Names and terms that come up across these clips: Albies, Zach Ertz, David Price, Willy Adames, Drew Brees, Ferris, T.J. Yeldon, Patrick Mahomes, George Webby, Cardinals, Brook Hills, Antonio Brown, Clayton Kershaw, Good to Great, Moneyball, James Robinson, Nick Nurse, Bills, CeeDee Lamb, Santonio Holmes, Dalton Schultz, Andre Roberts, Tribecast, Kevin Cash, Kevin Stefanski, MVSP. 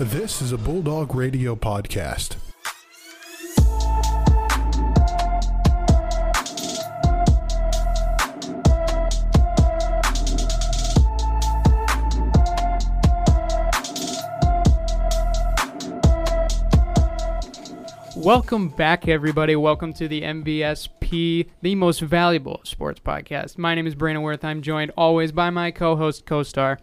This is a Bulldog Radio podcast. Welcome back, everybody. Welcome to the MVSP, the most valuable sports podcast. My name is Brandon Wirth. I'm joined always by my co-host, co-star,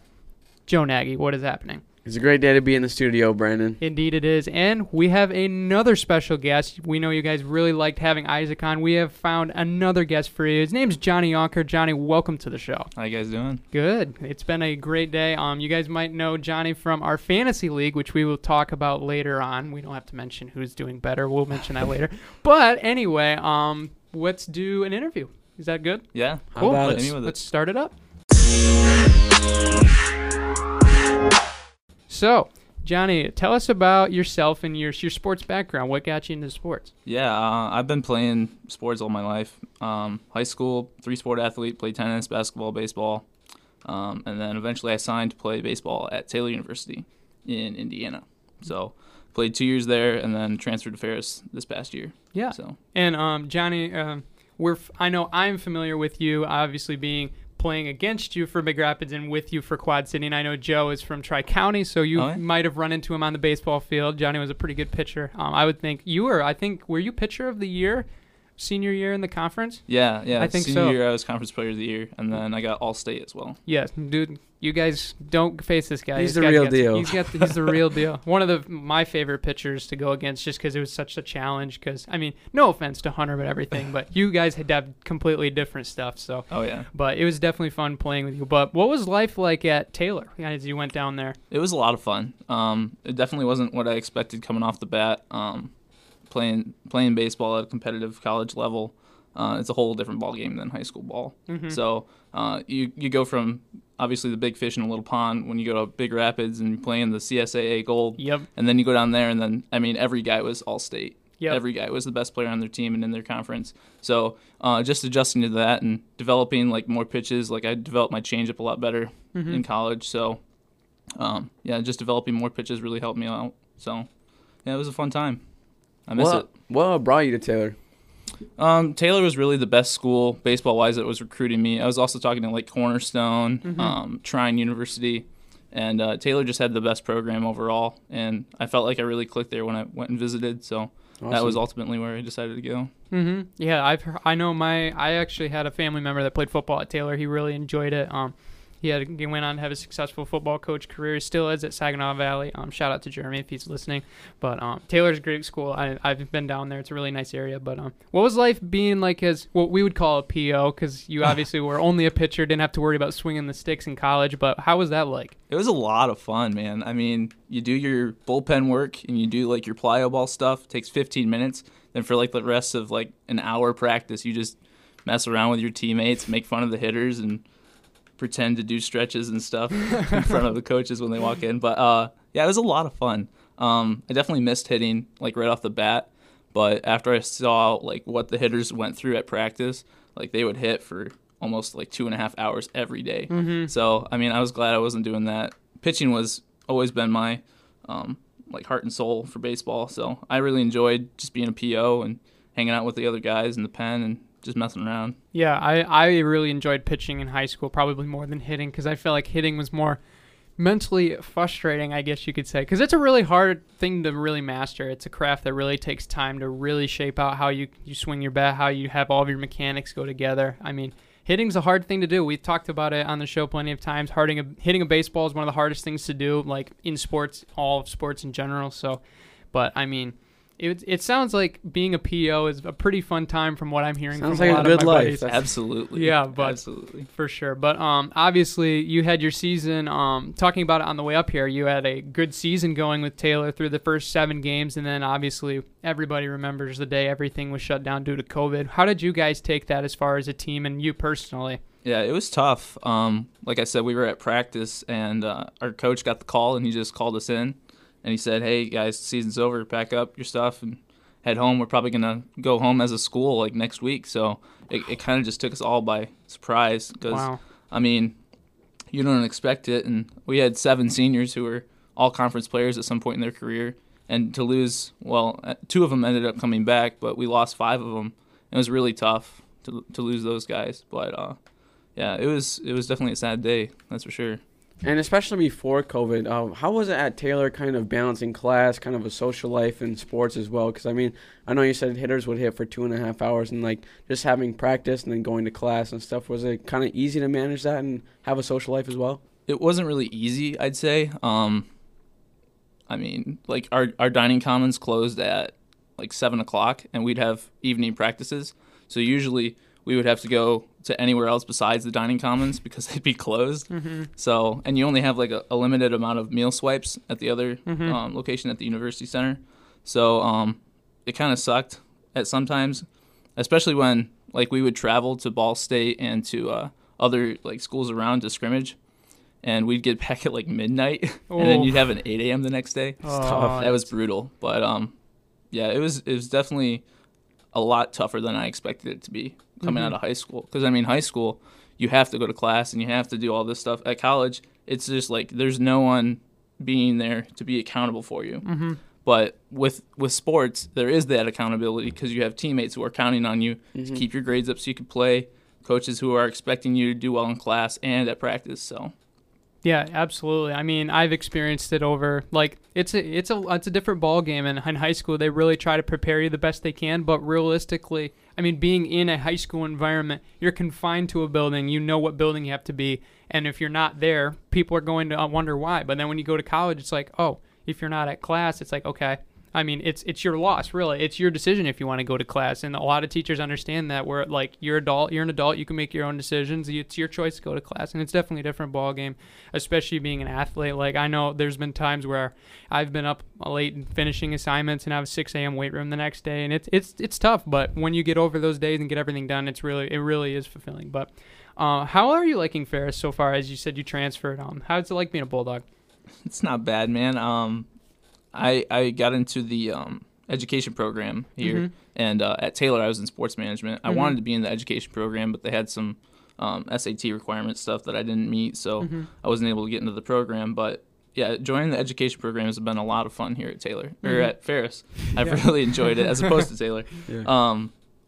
Joe Nagy. What is happening? It's a great day to be in the studio, Brandon. Indeed it is. And we have another special guest. We know you guys really liked having Isaac on. We have found another guest for you. His name's Johnny Yonker. Johnny, welcome to the show. How you guys doing? Good. It's been a great day. You guys might know Johnny from our fantasy league, which we will talk about later on. We don't have to mention who's doing better. We'll mention that later. But anyway, let's do an interview. Is that good? Yeah. Cool. Let's start it up. So, Johnny, tell us about yourself and your sports background. What got you into sports? Yeah, I've been playing sports all my life. High school, three-sport athlete, played tennis, basketball, baseball, and then eventually I signed to play baseball at Taylor University in Indiana. So, played 2 years there and then transferred to Ferris this past year. Yeah. So, and Johnny, I know I'm familiar with you, obviously playing against you for Big Rapids and with you for Quad City, and I know Joe is from Tri-County, so you might have run into him on the baseball field. Johnny was a pretty good pitcher. I would think were you pitcher of the year senior year in the conference? Yeah. I think senior year I was conference player of the year, and then I got All-State as well. Yes, dude, you guys don't face this guy. He's the real deal. He's the real deal. One of my favorite pitchers to go against just because it was such a challenge because, I mean, no offense to Hunter but everything, but you guys had to have completely different stuff. So. Oh, yeah. But it was definitely fun playing with you. But what was life like at Taylor as you went down there? It was a lot of fun. It definitely wasn't what I expected coming off the bat. Playing baseball at a competitive college level, it's a whole different ball game than high school ball. Mm-hmm. So you go from obviously the big fish in a little pond when you go to Big Rapids and play in the CSAA Gold. Yep. And then you go down there, and then every guy was All-State. Yep. Every guy was the best player on their team and in their conference. So just adjusting to that and developing more pitches. I developed my changeup a lot better in college. So just developing more pitches really helped me out. So it was a fun time. I miss it. What brought you to Taylor? Taylor was really the best school, baseball-wise, that was recruiting me. I was also talking to, Cornerstone, Trine University, and Taylor just had the best program overall, and I felt like I really clicked there when I went and visited, so awesome. That was ultimately where I decided to go. Mm-hmm. Yeah, I actually had a family member that played football at Taylor. He really enjoyed it. He went on to have a successful football coach career. He still is at Saginaw Valley. Shout out to Jeremy if he's listening. But Taylor's a great school. I've been down there. It's a really nice area. But what was life being like as what we would call a PO? Because you obviously were only a pitcher, didn't have to worry about swinging the sticks in college. But how was that like? It was a lot of fun, man. You do your bullpen work and you do your plyo ball stuff. It takes 15 minutes. Then for the rest of an hour practice, you just mess around with your teammates, make fun of the hitters, and pretend to do stretches and stuff in front of the coaches when they walk in. But, it was a lot of fun. I definitely missed hitting, right off the bat. But after I saw, what the hitters went through at practice, they would hit for almost, 2.5 hours every day. Mm-hmm. So, I was glad I wasn't doing that. Pitching was always been my, heart and soul for baseball. So I really enjoyed just being a PO and hanging out with the other guys in the pen and just messing around. Yeah, I really enjoyed pitching in high school, probably more than hitting, because I felt like hitting was more mentally frustrating, I guess you could say, because it's a really hard thing to really master. It's a craft that really takes time to really shape out how you swing your bat, how you have all of your mechanics go together. Hitting's a hard thing to do. We've talked about it on the show plenty of times. Hitting a baseball is one of the hardest things to do, in sports, all of sports in general. So, but It sounds like being a PO is a pretty fun time from what I'm hearing. Sounds from a lot of my buddies. Absolutely. Yeah, but absolutely for sure. But obviously you had your season. Talking about it on the way up here, you had a good season going with Taylor through the first 7 games, and then obviously everybody remembers the day everything was shut down due to COVID. How did you guys take that as far as a team and you personally? Yeah, it was tough. Like I said, we were at practice, and our coach got the call, and he just called us in. And he said, "Hey guys, season's over. Pack up your stuff and head home. We're probably gonna go home as a school next week." So it kind of just took us all by surprise because you don't expect it. And we had 7 seniors who were all-conference players at some point in their career. And to lose, well, two of them ended up coming back, but we lost five of them. It was really tough to lose those guys. But, yeah, it was definitely a sad day, that's for sure. And especially before COVID, how was it at Taylor kind of balancing class, kind of a social life and sports as well? Because, I mean, I know you said hitters would hit for 2.5 hours and, like, just having practice and then going to class and stuff. Was it kind of easy to manage that and have a social life as well? It wasn't really easy, I'd say. I mean, like, our dining commons closed at, like, 7 o'clock, and we'd have evening practices. So usually we would have to go to anywhere else besides the dining commons because they'd be closed. Mm-hmm. So, and you only have like a limited amount of meal swipes at the other location at the university center. So it kind of sucked at sometimes, especially when like we would travel to Ball State and to other like schools around to scrimmage, and we'd get back at like midnight and then you'd have an 8 a.m. the next day. Oh, that was brutal. But yeah, it was definitely a lot tougher than I expected it to be coming out of high school. Because, I mean, high school, you have to go to class and you have to do all this stuff. At college, it's just like there's no one being there to be accountable for you. Mm-hmm. But with sports, there is that accountability because you have teammates who are counting on you to keep your grades up so you can play, coaches who are expecting you to do well in class and at practice. So, yeah, absolutely. I mean, I've experienced it over like it's a different ball game. And in high school, they really try to prepare you the best they can. But realistically, I mean, being in a high school environment, you're confined to a building. You know what building you have to be. And if you're not there, people are going to wonder why. But then when you go to college, it's like, oh, if you're not at class, it's like, okay. I mean, it's your loss, really. It's your decision if you want to go to class. And a lot of teachers understand that where, like, you're an adult, you can make your own decisions. It's your choice to go to class. And it's definitely a different ball game, especially being an athlete. Like, I know there's been times where I've been up late finishing assignments and I have a 6 a.m. weight room the next day. And it's tough, but when you get over those days and get everything done, it really is fulfilling. But how are you liking Ferris so far? As you said, you transferred. How's it like being a Bulldog? It's not bad, man. I got into the education program here, and at Taylor I was in sports management. I wanted to be in the education program, but they had some SAT requirement stuff that I didn't meet, so I wasn't able to get into the program. But, yeah, joining the education program has been a lot of fun here at Taylor, or at Ferris. I've really enjoyed it as opposed to Taylor.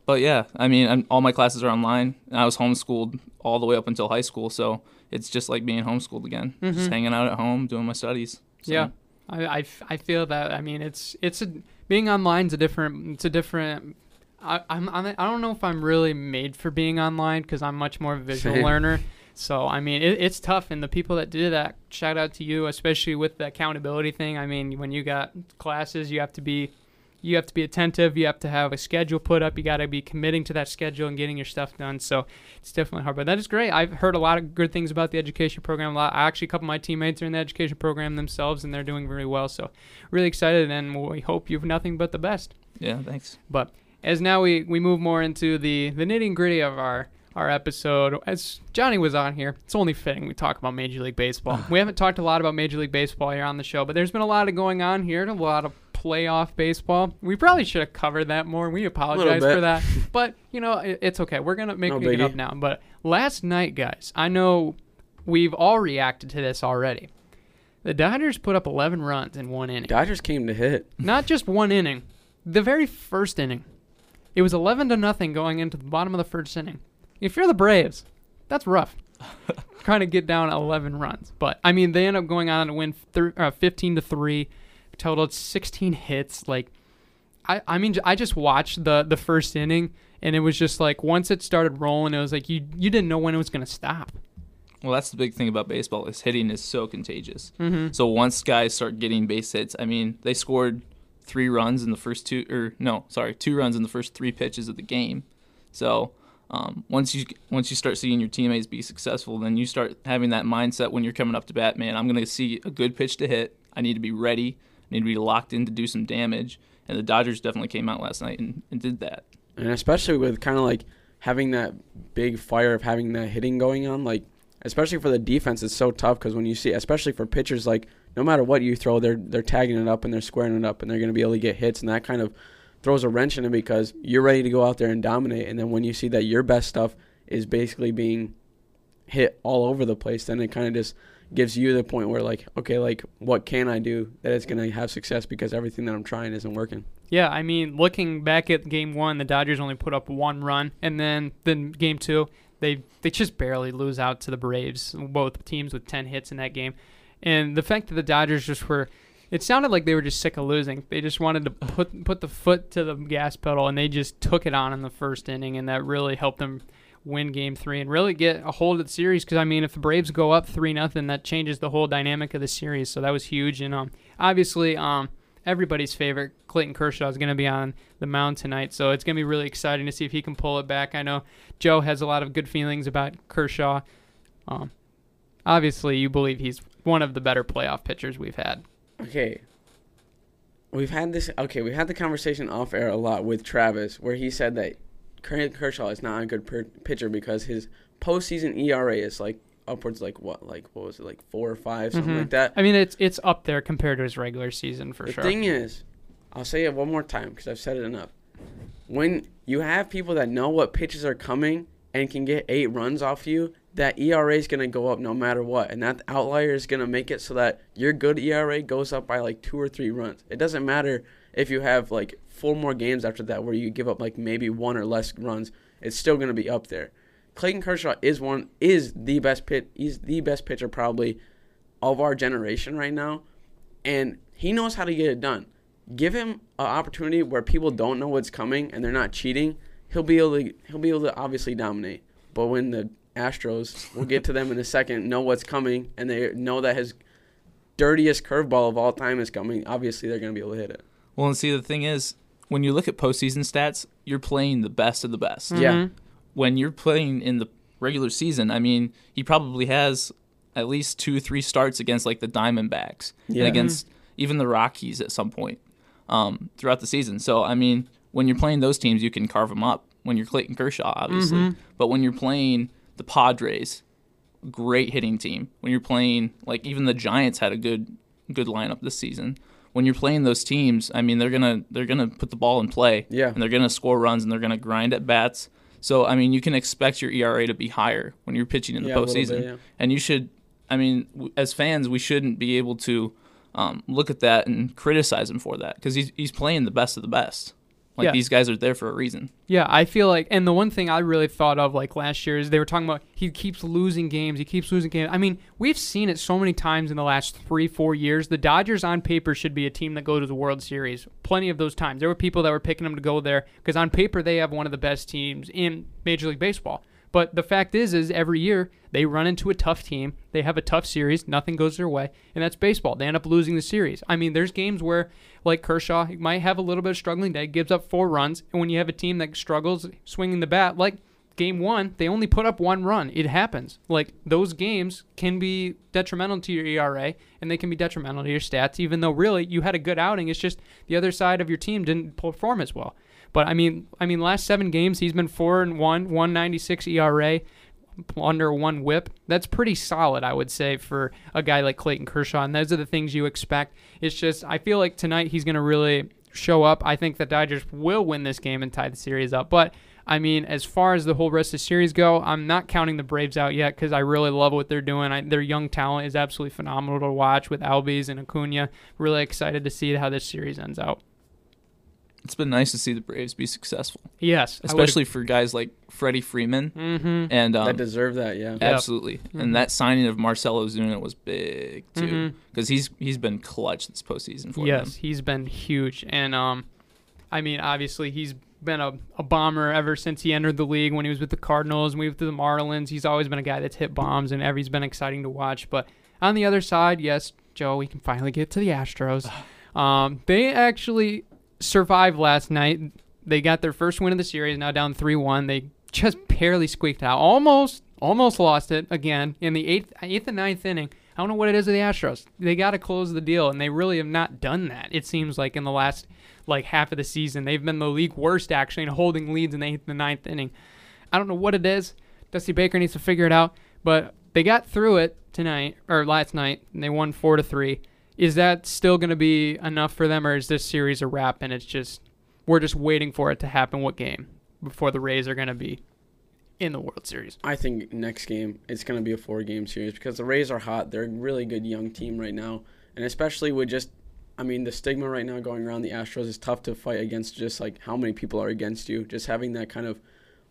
But, yeah, I mean, all my classes are online. I was homeschooled all the way up until high school, so it's just like being homeschooled again, just hanging out at home, doing my studies. So. Yeah. I feel that. I mean, being online's a different. It's a different. I don't know if I'm really made for being online because I'm much more of a visual learner. So I mean, it's tough. And the people that do that, shout out to you, especially with the accountability thing. I mean, when you got classes, you have to be attentive. You have to have a schedule put up. You got to be committing to that schedule and getting your stuff done. So it's definitely hard, but that is great. I've heard a lot of good things about the education program. Actually, a couple of my teammates are in the education program themselves, and they're doing very well. So really excited, and we hope you have nothing but the best. Yeah, thanks. But as now we move more into the nitty and gritty of our episode, as Johnny was on here, it's only fitting we talk about Major League Baseball. We haven't talked a lot about Major League Baseball here on the show, but there's been a lot of going on here, and a lot of playoff baseball. We probably should have covered that more. We apologize for that. But, you know, it's okay. We're going to make it up now. But last night, guys, I know we've all reacted to this already. The Dodgers put up 11 runs in one inning. Dodgers came to hit. Not just one inning. The very first inning. It was 11-0 going into the bottom of the first inning. If you're the Braves, that's rough. Trying to get down 11 runs. But, I mean, they end up going on to win 15-3. Totaled 16 hits. Like, I mean, I just watched the first inning, and it was just like once it started rolling, it was like you didn't know when it was going to stop. Well, that's the big thing about baseball is hitting is so contagious. So once guys start getting base hits, I mean, they scored 2 runs in the first 3 pitches of the game. So once you start seeing your teammates be successful, then you start having that mindset when you're coming up to bat, man, I'm going to see a good pitch to hit. I need to be ready. Need to be locked in to do some damage, and the Dodgers definitely came out last night and did that. And especially with kind of like having that big fire of having that hitting going on, like especially for the defense, it's so tough because when you see, especially for pitchers, like no matter what you throw, they're tagging it up and they're squaring it up and they're going to be able to get hits, and that kind of throws a wrench in it because you're ready to go out there and dominate, and then when you see that your best stuff is basically being hit all over the place, then it kind of just gives you the point where, like, okay, like, what can I do that is going to have success because everything that I'm trying isn't working? Yeah, I mean, looking back at game one, the Dodgers only put up one run, and then game two, they just barely lose out to the Braves, both teams with 10 hits in that game. And the fact that the Dodgers just were – it sounded like they were just sick of losing. They just wanted to put the foot to the gas pedal, and they just took it on in the first inning, and that really helped them – win game three and really get a hold of the series, because I mean, if the Braves go up 3-0, that changes the whole dynamic of the series. So that was huge. And obviously everybody's favorite Clayton Kershaw is going to be on the mound tonight, so it's going to be really exciting to see if he can pull it back. I know Joe has a lot of good feelings about Kershaw. Obviously you believe he's one of the better playoff pitchers we've had. Okay, we've had the conversation off air a lot with Travis, where he said that Kershaw is not a good pitcher because his postseason ERA is like upwards, like 4 or 5, something like that. I mean, it's up there compared to his regular season for sure. The thing is, I'll say it one more time because I've said it enough. When you have people that know what pitches are coming and can get 8 runs off you, that ERA is going to go up no matter what, and that outlier is going to make it so that your good ERA goes up by like 2 or 3 runs. It doesn't matter if you have like 4 more games after that where you give up like maybe 1 or less runs, it's still going to be up there. Clayton Kershaw is the best pitcher probably of our generation right now, and he knows how to get it done. Give him an opportunity where people don't know what's coming and they're not cheating. He'll be able to obviously dominate. But when the Astros, we'll get to them in a second, know what's coming and they know that his dirtiest curveball of all time is coming, obviously they're going to be able to hit it. Well, and see, the thing is, when you look at postseason stats, you're playing the best of the best. Yeah. Mm-hmm. When you're playing in the regular season, I mean, he probably has at least 2 or 3 starts against, like, the Diamondbacks and against even the Rockies at some point throughout the season. So, I mean, when you're playing those teams, you can carve them up. When you're Clayton Kershaw, obviously. Mm-hmm. But when you're playing the Padres, great hitting team. When you're playing, like, even the Giants had a good lineup this season. When you're playing those teams, I mean, they're gonna put the ball in play, and they're gonna score runs, and they're gonna grind at bats. So I mean, you can expect your ERA to be higher when you're pitching in the postseason, and you should. I mean, as fans, we shouldn't be able to look at that and criticize him for that, because he's playing the best of the best. Like these guys are there for a reason. Yeah, I feel like, and the one thing I really thought of like last year is they were talking about he keeps losing games. I mean, we've seen it so many times in the last 3-4 years. The Dodgers on paper should be a team that go to the World Series. Plenty of those times. There were people that were picking them to go there because on paper they have one of the best teams in Major League Baseball. But the fact is every year they run into a tough team. They have a tough series. Nothing goes their way. And that's baseball. They end up losing the series. I mean, there's games where, like Kershaw, he might have a little bit of struggling day, gives up 4 runs. And when you have a team that struggles swinging the bat, like game one, they only put up 1 run. It happens. Like, those games can be detrimental to your ERA, and they can be detrimental to your stats, even though really you had a good outing. It's just the other side of your team didn't perform as well. But I mean, last 7 games he's been 4-1, 1.96 ERA, under 1 WHIP. That's pretty solid, I would say, for a guy like Clayton Kershaw. And those are the things you expect. It's just, I feel like tonight he's going to really show up. I think the Dodgers will win this game and tie the series up. But I mean, as far as the whole rest of the series go, I'm not counting the Braves out yet because I really love what they're doing. Their young talent is absolutely phenomenal to watch with Albies and Acuna. Really excited to see how this series ends out. It's been nice to see the Braves be successful. Yes. Especially for guys like Freddie Freeman. Mm-hmm. And, that deserve that, yeah. Absolutely. Yep. Mm-hmm. And that signing of Marcell Ozuna was big, too, because he's been clutch this postseason for them. Yes, he's been huge. And, I mean, obviously, he's been a bomber ever since he entered the league when he was with the Cardinals and we were with the Marlins. He's always been a guy that's hit bombs, and he's been exciting to watch. But on the other side, yes, Joe, we can finally get to the Astros. They actually survived last night. They got their first win of the series, now down 3-1. They just barely squeaked out. Almost lost it again in the eighth and 9th inning. I don't know what it is with the Astros. They got to close the deal, and they really have not done that. It seems like in the last like half of the season, they've been the league worst actually in holding leads in the 8th and 9th inning. I don't know what it is. Dusty Baker needs to figure it out, but they got through it tonight or last night, and they won 4-3. Is that still going to be enough for them, or is this series a wrap and it's just we're just waiting for it to happen? What game before the Rays are going to be in the World Series. I think next game it's going to be a 4-game series because the Rays are hot. They're a really good young team right now, and especially with just, I mean, the stigma right now going around the Astros is tough to fight against, just like how many people are against you, just having that kind of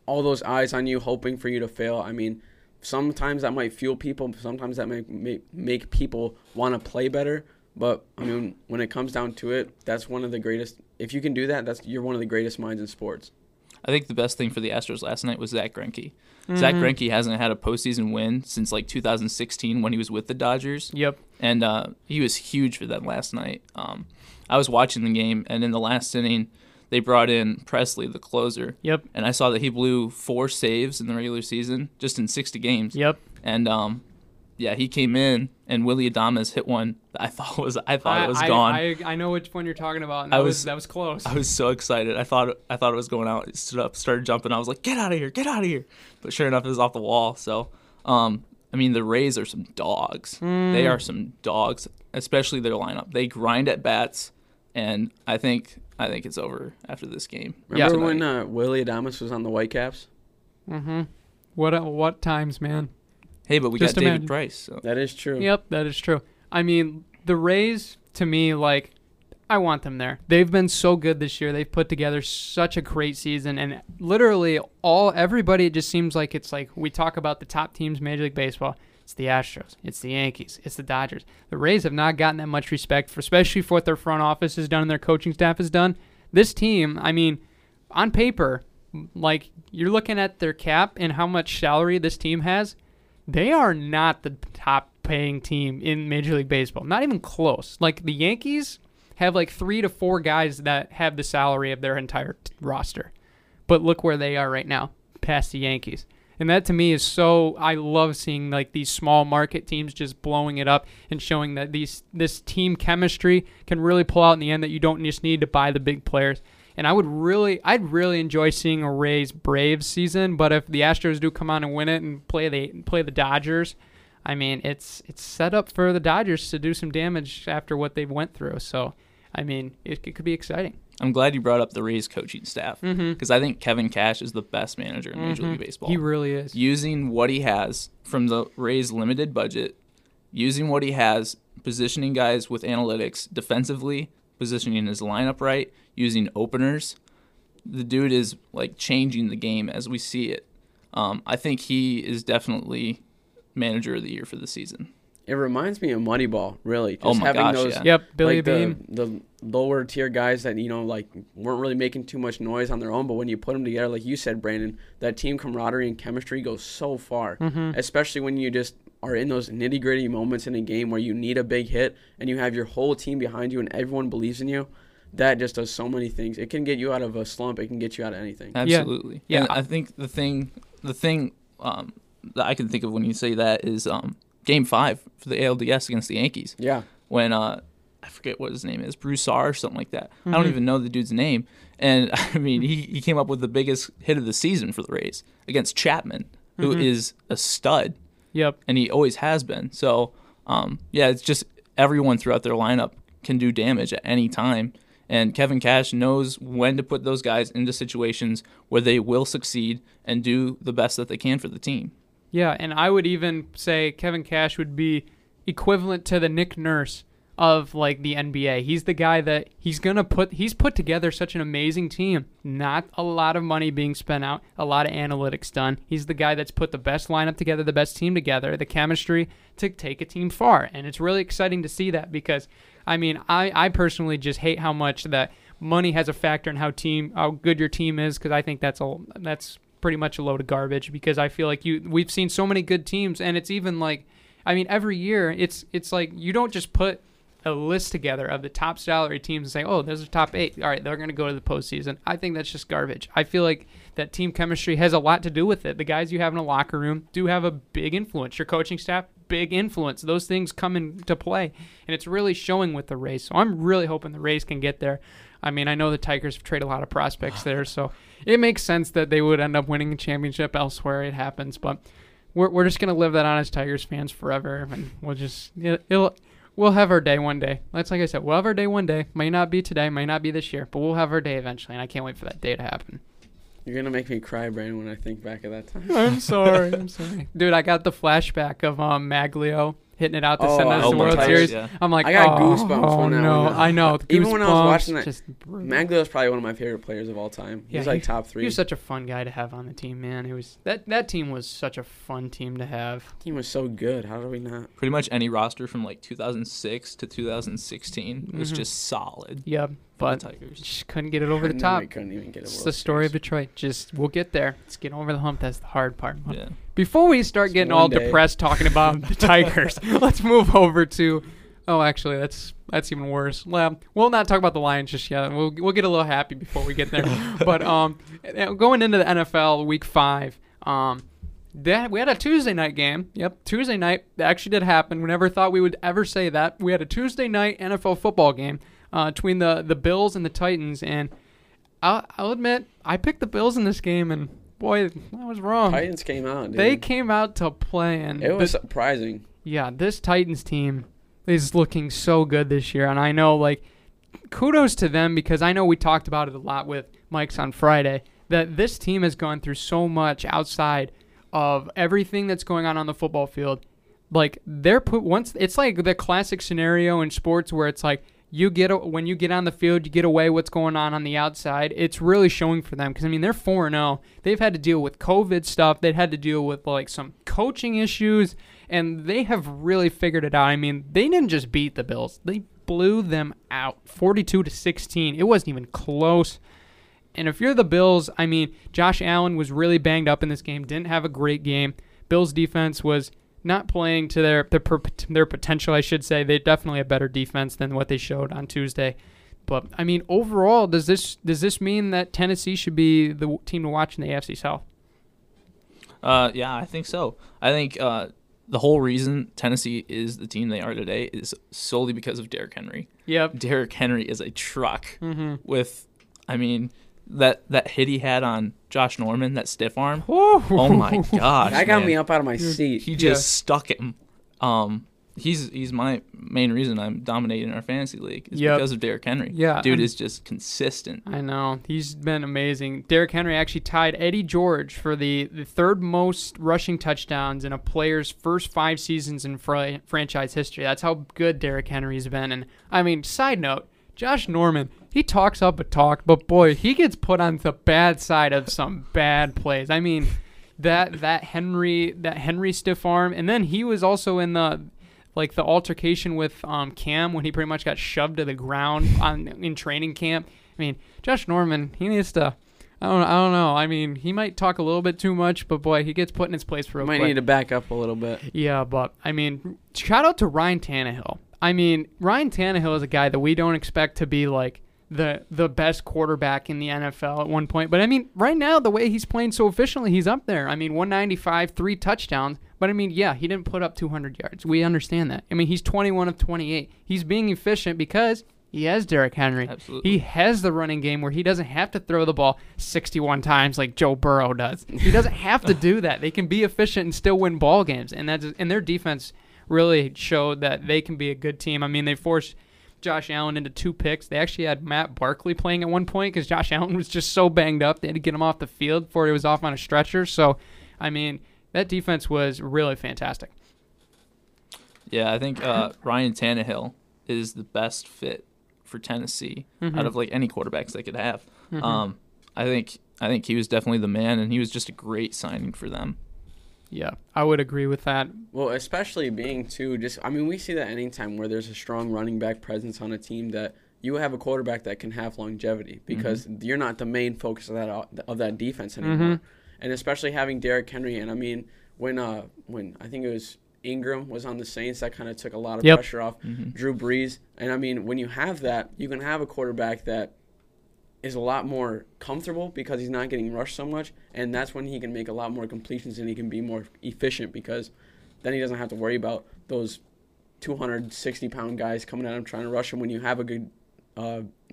all those eyes on you hoping for you to fail. I mean, sometimes that might fuel people. Sometimes that might make people want to play better. But, I mean, when it comes down to it, that's one of the greatest. If you can do that, you're one of the greatest minds in sports. I think the best thing for the Astros last night was Zach Greinke. Mm-hmm. Zach Greinke hasn't had a postseason win since, like, 2016 when he was with the Dodgers. Yep. And he was huge for them last night. I was watching the game, and in the last inning, they brought in Presley, the closer. Yep. And I saw that he blew 4 saves in the regular season just in 60 games. Yep. And, yeah, he came in, and Willy Adames hit one that I thought it was gone. I know which one you're talking about, and that was close. I was so excited. I thought it was going out. It stood up, started jumping. I was like, get out of here, get out of here. But sure enough, it was off the wall. So, I mean, the Rays are some dogs. Mm. They are some dogs, especially their lineup. They grind at bats, and I think it's over after this game. Remember when Willy Adames was on the Whitecaps? Mm-hmm. What times, man? Hey, but we just got David Price. So. That is true. Yep, that is true. I mean, the Rays, to me, like, I want them there. They've been so good this year. They've put together such a great season. And literally everybody, it just seems like it's like we talk about the top teams in Major League Baseball. It's the Astros. It's the Yankees. It's the Dodgers. The Rays have not gotten that much respect, especially for what their front office has done and their coaching staff has done. This team, I mean, on paper, like, you're looking at their cap and how much salary this team has. They are not the top-paying team in Major League Baseball. Not even close. Like, the Yankees have, like, 3 to 4 guys that have the salary of their entire roster. But look where they are right now, past the Yankees. And that, to me, is so... I love seeing, like, these small-market teams just blowing it up and showing that this team chemistry can really pull out in the end, that you don't just need to buy the big players. And I'd really enjoy seeing a Rays Braves season. But if the Astros do come on and win it and play the Dodgers, I mean, it's set up for the Dodgers to do some damage after what they've went through. So, I mean, it could be exciting. I'm glad you brought up the Rays coaching staff because I think Kevin Cash is the best manager in Major League Baseball. He really is. Using what he has from the Rays' limited budget, using what he has, positioning guys with analytics defensively, positioning his lineup right, using openers. The dude is, like, changing the game as we see it. I think he is definitely manager of the year for the season. It reminds me of Moneyball, really. Just those, yeah. Yep, Billy Beane. The lower-tier guys that, you know, like, weren't really making too much noise on their own, but when you put them together, like you said, Brandon, that team camaraderie and chemistry goes so far, especially when you just are in those nitty-gritty moments in a game where you need a big hit and you have your whole team behind you and everyone believes in you. That just does so many things. It can get you out of a slump. It can get you out of anything. Absolutely. Yeah. And I think the thing that I can think of when you say that is Game 5 for the ALDS against the Yankees. Yeah. When I forget what his name is, Broussard or something like that. I don't even know the dude's name. And, I mean, he came up with the biggest hit of the season for the Rays against Chapman, who is a stud. Yep. And he always has been. So, yeah, it's just everyone throughout their lineup can do damage at any time. And Kevin Cash knows when to put those guys into situations where they will succeed and do the best that they can for the team. Yeah, and I would even say Kevin Cash would be equivalent to the Nick Nurse of, like, the NBA. He's the guy that he's put together such an amazing team. Not a lot of money being spent out, a lot of analytics done. He's the guy that's put the best lineup together, the best team together, the chemistry to take a team far. And it's really exciting to see that because, I mean, I personally just hate how much that money has a factor in how good your team is, because I think that's pretty much a load of garbage, because I feel like we've seen so many good teams, and it's even like, I mean, every year it's like you don't just put a list together of the top salary teams and say, oh, those are top 8. All right, they're going to go to the postseason. I think that's just garbage. I feel like that team chemistry has a lot to do with it. The guys you have in a locker room do have a big influence. Your coaching staff, big influence. Those things come into play, and it's really showing with the Rays. So I'm really hoping the Rays can get there. I mean, I know the Tigers have traded a lot of prospects there, so it makes sense that they would end up winning a championship elsewhere. It happens, but we're just going to live that on as Tigers fans forever, and we'll just... We'll have our day one day. That's like I said, we'll have our day one day. May not be today, may not be this year, but we'll have our day eventually, and I can't wait for that day to happen. You're going to make me cry, Brandon, when I think back at that time. I'm sorry. I'm sorry. Dude, I got the flashback of Maglio hitting it out to send us to World Series. Yeah. I'm like, I got goosebumps when I know. I know. Even when I was watching that, Maglio's probably one of my favorite players of all time. Yeah, he's like top three. He was such a fun guy to have on the team, man. It was that team was such a fun team to have. The team was so good. How do we not? Pretty much any roster from like 2006 to 2016 was just solid. Yep. But just couldn't get it over the top. Couldn't even get it. It's the story of Detroit. Just we'll get there. It's getting over the hump. That's the hard part. Yeah. Before we start getting all depressed talking about the Tigers, let's move over to. Oh, actually, that's even worse. Well, we'll not talk about the Lions just yet. We'll get a little happy before we get there. But going into the NFL Week 5, we had a Tuesday night game. Yep, Tuesday night. That actually did happen. We never thought we would ever say that. We had a Tuesday night NFL football game. Between the Bills and the Titans, and I'll admit I picked the Bills in this game, and boy, I was wrong. Titans came out. Dude. They came out to play, and it was surprising. Yeah, this Titans team is looking so good this year, and I know like kudos to them because I know we talked about it a lot with Mike's on Friday that this team has gone through so much outside of everything that's going on the football field. Like they're once it's like the classic scenario in sports where it's like. When you get on the field, you get away what's going on the outside. It's really showing for them because, I mean, they're 4-0. They've had to deal with COVID stuff. They've had to deal with, like, some coaching issues, and they have really figured it out. I mean, they didn't just beat the Bills. They blew them out 42-16. It wasn't even close. And if you're the Bills, I mean, Josh Allen was really banged up in this game, didn't have a great game. Bills' defense was not playing to their potential, I should say. They're definitely a better defense than what they showed on Tuesday. But, I mean, overall, does this mean that Tennessee should be the team to watch in the AFC South? Yeah, I think so. I think the whole reason Tennessee is the team they are today is solely because of Derrick Henry. Yep. Derrick Henry is a truck with, I mean, that hit he had on Josh Norman, that stiff arm. Ooh. Oh my gosh! That got me up out of my seat. He just stuck him. He's my main reason I'm dominating our fantasy league is because of Derrick Henry. Yeah, dude is just consistent. I know he's been amazing. Derrick Henry actually tied Eddie George for the third most rushing touchdowns in a player's first 5 seasons in franchise history. That's how good Derrick Henry's been. And I mean, side note. Josh Norman, he talks up a talk, but boy, he gets put on the bad side of some bad plays. I mean, that Henry stiff arm, and then he was also in the altercation with Cam when he pretty much got shoved to the ground in training camp. I mean, Josh Norman, he needs to. I don't know. I mean, he might talk a little bit too much, but boy, he gets put in his place real quick. Might need to back up a little bit. Yeah, but I mean, shout out to Ryan Tannehill. I mean, Ryan Tannehill is a guy that we don't expect to be like the best quarterback in the NFL at one point. But, I mean, right now, the way he's playing so efficiently, he's up there. I mean, 195, 3 touchdowns. But, I mean, yeah, he didn't put up 200 yards. We understand that. I mean, he's 21 of 28. He's being efficient because he has Derrick Henry. Absolutely. He has the running game where he doesn't have to throw the ball 61 times like Joe Burrow does. He doesn't have to do that. They can be efficient and still win ball games. And their defense really showed that they can be a good team. I mean, they forced Josh Allen into 2 picks. They actually had Matt Barkley playing at one point because Josh Allen was just so banged up. They had to get him off the field before he was off on a stretcher. So, I mean, that defense was really fantastic. Yeah, I think Ryan Tannehill is the best fit for Tennessee out of like any quarterbacks they could have. I think he was definitely the man, and he was just a great signing for them. Yeah, I would agree with that. Well, especially being, too, just, I mean, we see that anytime where there's a strong running back presence on a team that you have a quarterback that can have longevity because you're not the main focus of that defense anymore. And especially having Derrick Henry. And, I mean, when I think it was Ingram was on the Saints, that kind of took a lot of pressure off Drew Brees. And, I mean, when you have that, you can have a quarterback that is a lot more comfortable because he's not getting rushed so much, and that's when he can make a lot more completions and he can be more efficient because then he doesn't have to worry about those 260-pound guys coming at him trying to rush him when you have a good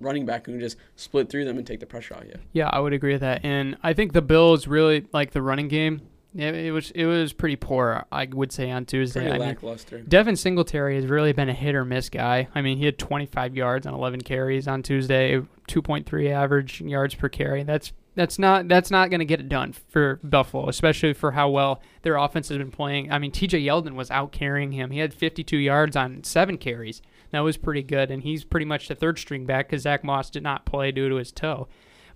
running back who can just split through them and take the pressure off you. Yeah, I would agree with that. And I think the Bills really, like the running game, it was pretty poor, I would say, on Tuesday. Pretty lackluster. I mean, Devin Singletary has really been a hit-or-miss guy. I mean, he had 25 yards on 11 carries on Tuesday, 2.3 average yards per carry. That's That's not going to get it done for Buffalo, especially for how well their offense has been playing. I mean, T.J. Yeldon was out carrying him. He had 52 yards on 7 carries. That was pretty good, and he's pretty much the third string back because Zach Moss did not play due to his toe.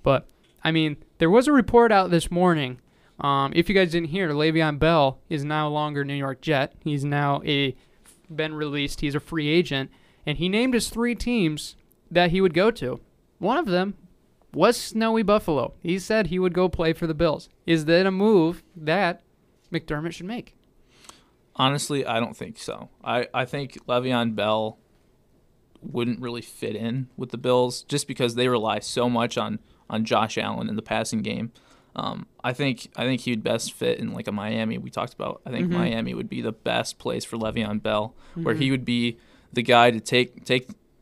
But, I mean, there was a report out this morning. If you guys didn't hear, Le'Veon Bell is no longer New York Jet. He's now been released. He's a free agent, and he named his 3 teams that he would go to. One of them was snowy Buffalo. He said he would go play for the Bills. Is that a move that McDermott should make? Honestly, I don't think so. I think Le'Veon Bell wouldn't really fit in with the Bills just because they rely so much on Josh Allen in the passing game. I think he'd best fit in like a Miami. We talked about, I think mm-hmm. Miami would be the best place for Le'Veon Bell, mm-hmm. where he would be the guy to take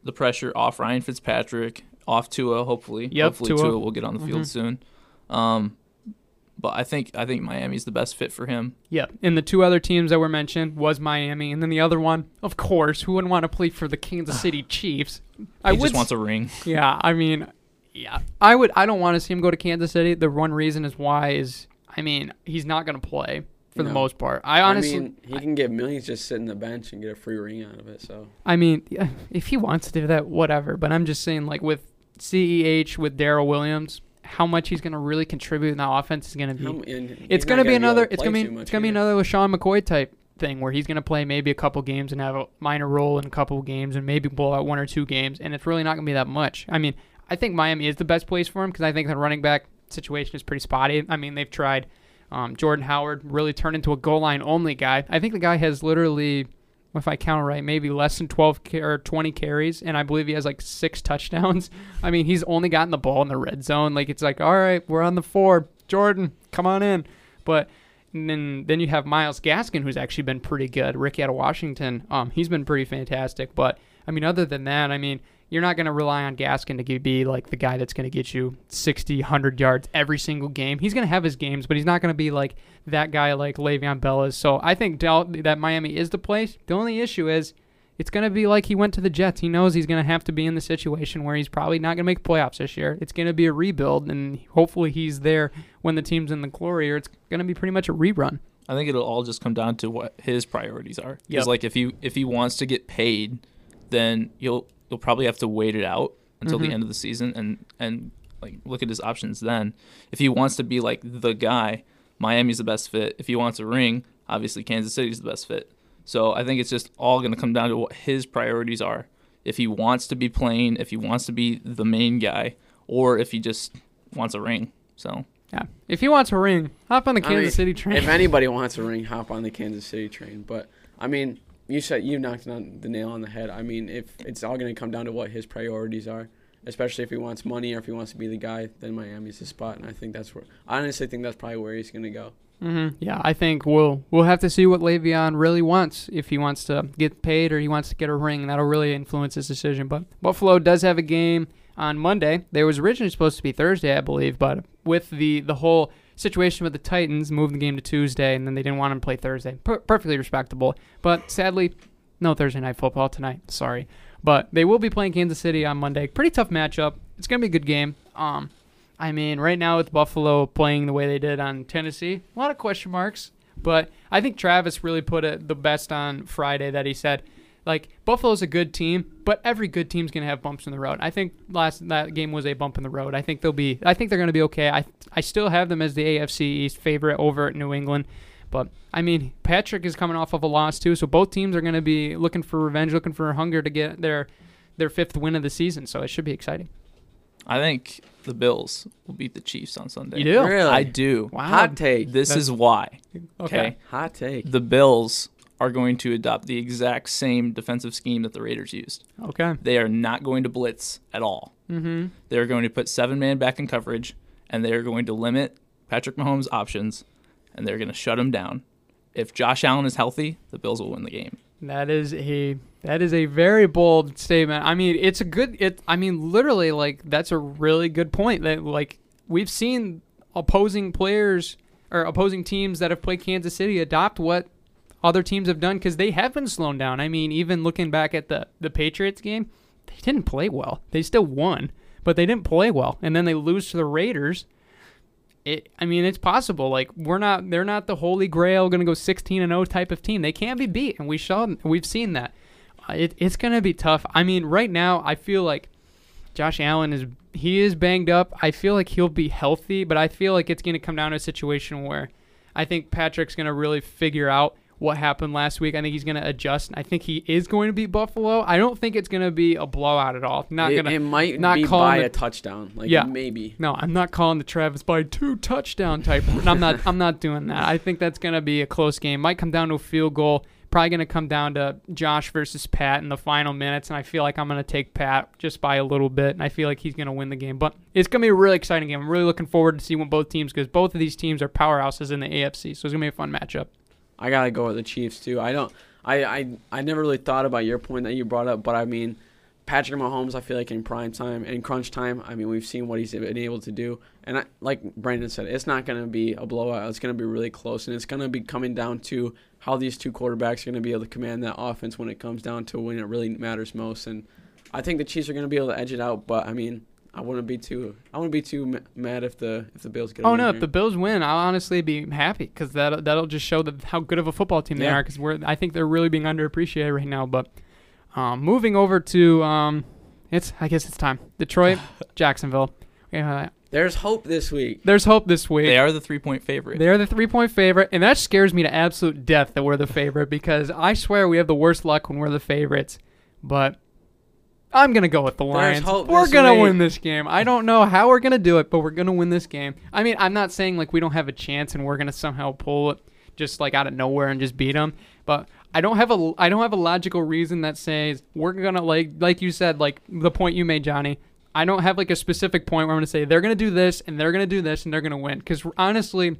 the pressure off Ryan Fitzpatrick, off Tua, hopefully. Yep, Tua will get on the field mm-hmm. soon. But I think Miami's the best fit for him. Yeah, and the 2 other teams that were mentioned was Miami, and then the other one, of course, who wouldn't want to play for the Kansas City Chiefs? He just wants a ring. Yeah, I mean, yeah, I don't want to see him go to Kansas City. The one reason is he's not going to play for the most part. He can get millions just sitting on the bench and get a free ring out of it. So I mean, if he wants to do that, whatever. But I'm just saying, like with CEH, with Darryl Williams, how much he's going to really contribute in that offense is going to be. It's going to be another LeSean McCoy type thing where he's going to play maybe a couple games and have a minor role in a couple games and maybe blow out 1 or 2 games, and it's really not going to be that much. I mean, I think Miami is the best place for him because I think the running back situation is pretty spotty. I mean, they've tried Jordan Howard really turned into a goal line only guy. I think the guy has literally, if I count right, maybe less than 12 or 20 carries, and I believe he has like 6 touchdowns. I mean, he's only gotten the ball in the red zone. Like, it's like, all right, we're on the 4. Jordan, come on in. But then you have Myles Gaskin, who's actually been pretty good. Ricky out of Washington, he's been pretty fantastic. But, I mean, other than that, I mean, you're not going to rely on Gaskin to be like the guy that's going to get you 60, 100 yards every single game. He's going to have his games, but he's not going to be like that guy like Le'Veon Bell is. So I think that Miami is the place. The only issue is it's going to be like he went to the Jets. He knows he's going to have to be in the situation where he's probably not going to make playoffs this year. It's going to be a rebuild, and hopefully he's there when the team's in the glory, or it's going to be pretty much a rerun. I think it'll all just come down to what his priorities are. Because like if he wants to get paid, then you'll probably have to wait it out until the end of the season and like look at his options then. If he wants to be like the guy, Miami's the best fit. If he wants a ring, obviously Kansas City's the best fit. So I think it's just all going to come down to what his priorities are. If he wants to be playing, if he wants to be the main guy, or if he just wants a ring. So yeah, if he wants a ring, hop on the Kansas City train. If anybody wants a ring, hop on the Kansas City train. But I mean, you said you knocked the nail on the head. I mean, if it's all going to come down to what his priorities are, especially if he wants money or if he wants to be the guy, then Miami's the spot. And I think that's probably where he's going to go. Mm-hmm. Yeah, I think we'll have to see what Le'Veon really wants. If he wants to get paid or he wants to get a ring, that'll really influence his decision. But Buffalo does have a game on Monday. There was originally supposed to be Thursday, I believe, but with the whole situation with the Titans, moved the game to Tuesday, and then they didn't want him to play Thursday. Perfectly respectable. But sadly, no Thursday night football tonight. Sorry. But they will be playing Kansas City on Monday. Pretty tough matchup. It's going to be a good game. I mean, right now with Buffalo playing the way they did on Tennessee, a lot of question marks. But I think Travis really put it the best on Friday that he said, like, Buffalo's a good team, but every good team's going to have bumps in the road. I think that game was a bump in the road. I think they're going to be okay. I still have them as the AFC East favorite over at New England. But, I mean, Patrick is coming off of a loss, too, so both teams are going to be looking for revenge, looking for hunger to get their 5th win of the season, so it should be exciting. I think the Bills will beat the Chiefs on Sunday. You do? Really? I do. Wow. Hot take. That's why. Okay. Hot take. The Bills are going to adopt the exact same defensive scheme that the Raiders used. Okay. They are not going to blitz at all. Mm-hmm. They're going to put 7-man back in coverage, and they're going to limit Patrick Mahomes' options, and they're going to shut him down. If Josh Allen is healthy, the Bills will win the game. That is a very bold statement. I mean, that's a really good point. That, like, we've seen opposing players or opposing teams that have played Kansas City adopt what other teams have done because they have been slowed down. I mean, even looking back at the Patriots game, they didn't play well. They still won, but they didn't play well. And then they lose to the Raiders. it's possible. Like, they're not the holy grail, going to go 16-0 type of team. They can be beat, and we've seen that. It's going to be tough. I mean, right now, I feel like Josh Allen is banged up. I feel like he'll be healthy, but I feel like it's going to come down to a situation where I think Patrick's going to really figure out what happened last week. I think he's going to adjust. I think he is going to beat Buffalo. I don't think it's going to be a blowout at all. It might not be by a touchdown. Like, yeah. Maybe. No, I'm not calling the Travis by 2 touchdown type. I'm not doing that. I think that's going to be a close game. Might come down to a field goal. Probably going to come down to Josh versus Pat in the final minutes, and I feel like I'm going to take Pat just by a little bit, and I feel like he's going to win the game. But it's going to be a really exciting game. I'm really looking forward to see when both teams, because both of these teams are powerhouses in the AFC, so it's going to be a fun matchup. I gotta go with the Chiefs too. I never really thought about your point that you brought up, but I mean, Patrick Mahomes, I feel like in prime time and crunch time, I mean, we've seen what he's been able to do, and like Brandon said, it's not gonna be a blowout. It's gonna be really close, and it's gonna be coming down to how these two quarterbacks are gonna be able to command that offense when it comes down to when it really matters most. And I think the Chiefs are gonna be able to edge it out, but I mean, I wouldn't be too mad if the Bills get a win. If the Bills win, I'll honestly be happy, because that'll just show how good of a football team they are. Because I think they're really being underappreciated right now. But moving over to I guess it's time. Detroit, Jacksonville. There's hope this week. They are the 3-point favorite. And that scares me to absolute death that we're the favorite, because I swear we have the worst luck when we're the favorites. But I'm going to go with the Lions. We're going to win this game. I don't know how we're going to do it, but we're going to win this game. I mean, I'm not saying like we don't have a chance and we're going to somehow pull it just like out of nowhere and just beat them, but I don't have a logical reason that says we're going to, like you said, like the point you made, Johnny. I don't have like a specific point where I'm going to say they're going to do this and they're going to do this and they're going to win, cuz honestly,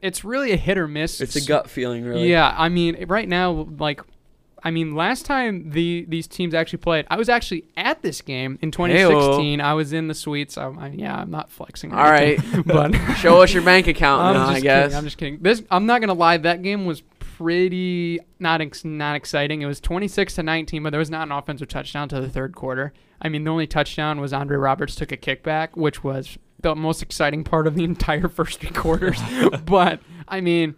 it's really a hit or miss. It's a gut feeling, really. Yeah, I mean, right now, like, I mean, last time these teams actually played, I was actually at this game in 2016. Hey-o. I was in the suites. I'm not flexing. All right. But show us your bank account now, I guess. Kidding. I'm just kidding. I'm not going to lie. That game was pretty not exciting. It was 26-19, but there was not an offensive touchdown to the third quarter. I mean, the only touchdown was Andre Roberts took a kickback, which was the most exciting part of the entire first 3 quarters. But, I mean,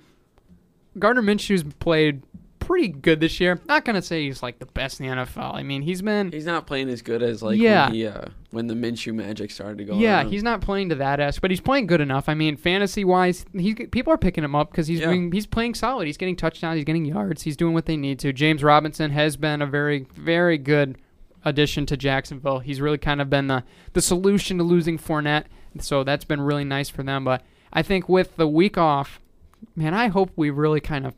Gardner Minshew's played pretty good this year. Not gonna say he's like the best in the NFL. I mean, he's not playing as good as when the Minshew magic started to go. Yeah, around. He's not playing to that ass, but he's playing good enough. I mean, fantasy wise, people are picking him up because he's playing solid. He's getting touchdowns. He's getting yards. He's doing what they need to. James Robinson has been a very, very good addition to Jacksonville. He's really kind of been the solution to losing Fournette, so that's been really nice for them. But I think with the week off, man, I hope we really kind of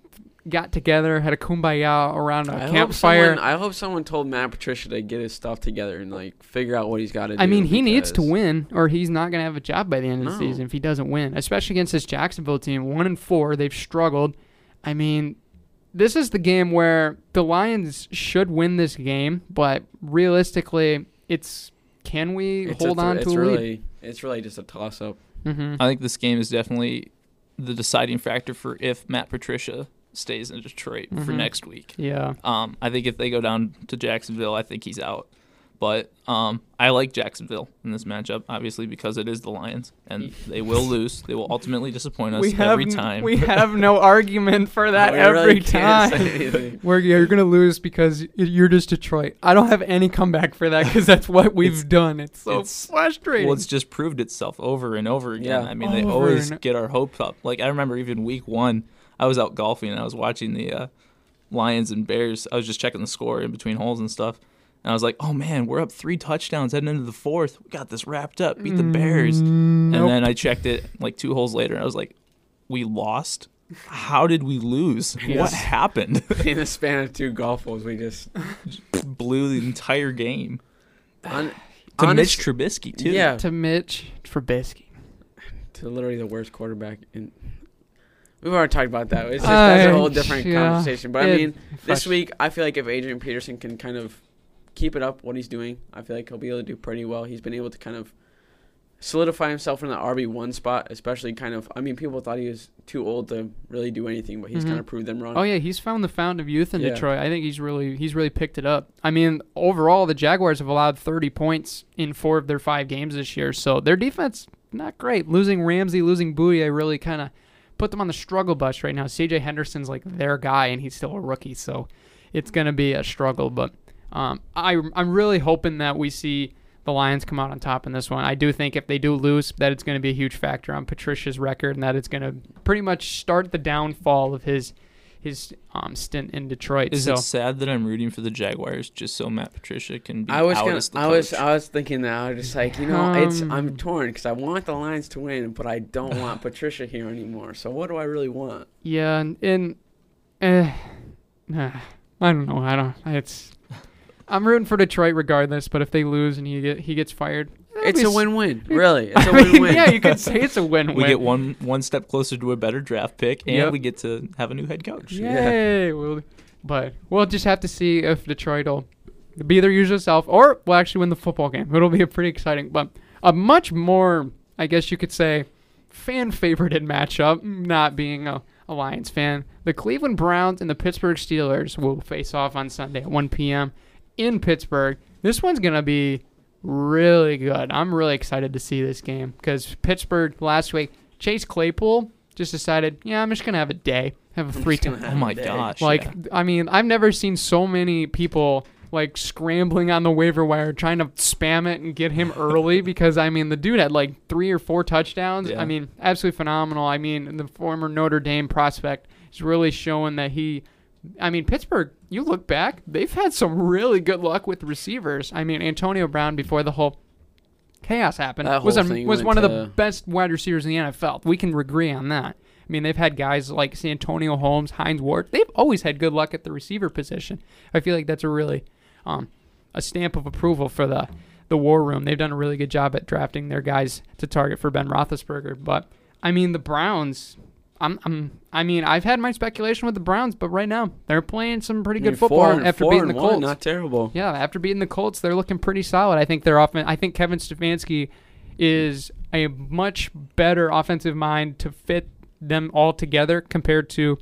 got together, had a kumbaya around a campfire. I hope someone told Matt Patricia to get his stuff together and like figure out what he's got to do. I mean, he needs to win, or he's not going to have a job by the end of the season if he doesn't win, especially against this Jacksonville team. 1-4, they've struggled. I mean, this is the game where the Lions should win this game, but realistically, can we hold on to the lead? It's really just a toss-up. Mm-hmm. I think this game is definitely the deciding factor for if Matt Patricia stays in Detroit for next week. Yeah. I think if they go down to Jacksonville, I think he's out. But I like Jacksonville in this matchup, obviously, because it is the Lions, and they will lose. They will ultimately disappoint us every time. We have no argument for that every time. You're going to lose because you're just Detroit. I don't have any comeback for that, because that's what we've done. It's frustrating. Well, it's just proved itself over and over again. Yeah. I mean, they always get our hopes up. Like, I remember even week one, I was out golfing, and I was watching the Lions and Bears. I was just checking the score in between holes and stuff. And I was like, oh, man, we're up 3 touchdowns heading into the fourth. We got this wrapped up. Beat the Bears. Nope. And then I checked it like 2 holes later, and I was like, we lost? How did we lose? Yes. What happened? In the span of 2 golf holes, we just blew the entire game. To Mitch Trubisky, too. Yeah. To Mitch Trubisky. To literally the worst quarterback in – we've already talked about that. It's just that's a whole different conversation. But, I mean, this week, I feel like if Adrian Peterson can kind of keep it up what he's doing, I feel like he'll be able to do pretty well. He's been able to kind of solidify himself in the RB1 spot, especially kind of – I mean, people thought he was too old to really do anything, but he's kind of proved them wrong. Oh, yeah, he's found the fountain of youth in Detroit. I think he's really picked it up. I mean, overall, the Jaguars have allowed 30 points in 4 of their 5 games this year, so their defense – not great. Losing Ramsey, losing Bouye really kind of put them on the struggle bus right now. CJ Henderson's like their guy, and he's still a rookie, so it's going to be a struggle. But I'm really hoping that we see the Lions come out on top in this one. I do think if they do lose, that it's going to be a huge factor on Patricia's record, and that it's going to pretty much start the downfall of his stint in Detroit. Is it sad that I'm rooting for the Jaguars just so Matt Patricia can be out as the coach? I was thinking that. I was just like, you know, I'm torn because I want the Lions to win, but I don't want Patricia here anymore. So what do I really want? Yeah, and I don't know. I'm rooting for Detroit regardless, but if they lose and he gets fired, it's a win-win, really. It's a win-win. Yeah, you could say it's a win-win. We get one step closer to a better draft pick, and we get to have a new head coach. Yay! Yeah. But we'll just have to see if Detroit will be their usual self, or we'll actually win the football game. It'll be a pretty exciting, but a much more, I guess you could say, fan-favorited matchup, not being a Lions fan. The Cleveland Browns and the Pittsburgh Steelers will face off on Sunday at 1 p.m. in Pittsburgh. This one's going to be really good. I'm really excited to see this game because Pittsburgh last week, Chase Claypool just decided, yeah, I'm just gonna have a day, have a free time. Oh my gosh! Like, yeah. I mean, I've never seen so many people like scrambling on the waiver wire trying to spam it and get him early because I mean, the dude had like 3 or 4 touchdowns. Yeah. I mean, absolutely phenomenal. I mean, the former Notre Dame prospect is really showing that he. I mean, Pittsburgh, you look back, they've had some really good luck with receivers. I mean, Antonio Brown, before the whole chaos happened, was one of the best wide receivers in the NFL. We can agree on that. I mean, they've had guys like Santonio Holmes, Hines Ward. They've always had good luck at the receiver position. I feel like that's a really a stamp of approval for the war room. They've done a really good job at drafting their guys to target for Ben Roethlisberger. But, I mean, the Browns... I've had my speculation with the Browns, but right now they're playing some pretty good football after beating the Colts. Not terrible. Yeah, after beating the Colts, they're looking pretty solid. I think I think Kevin Stefanski is a much better offensive mind to fit them all together compared to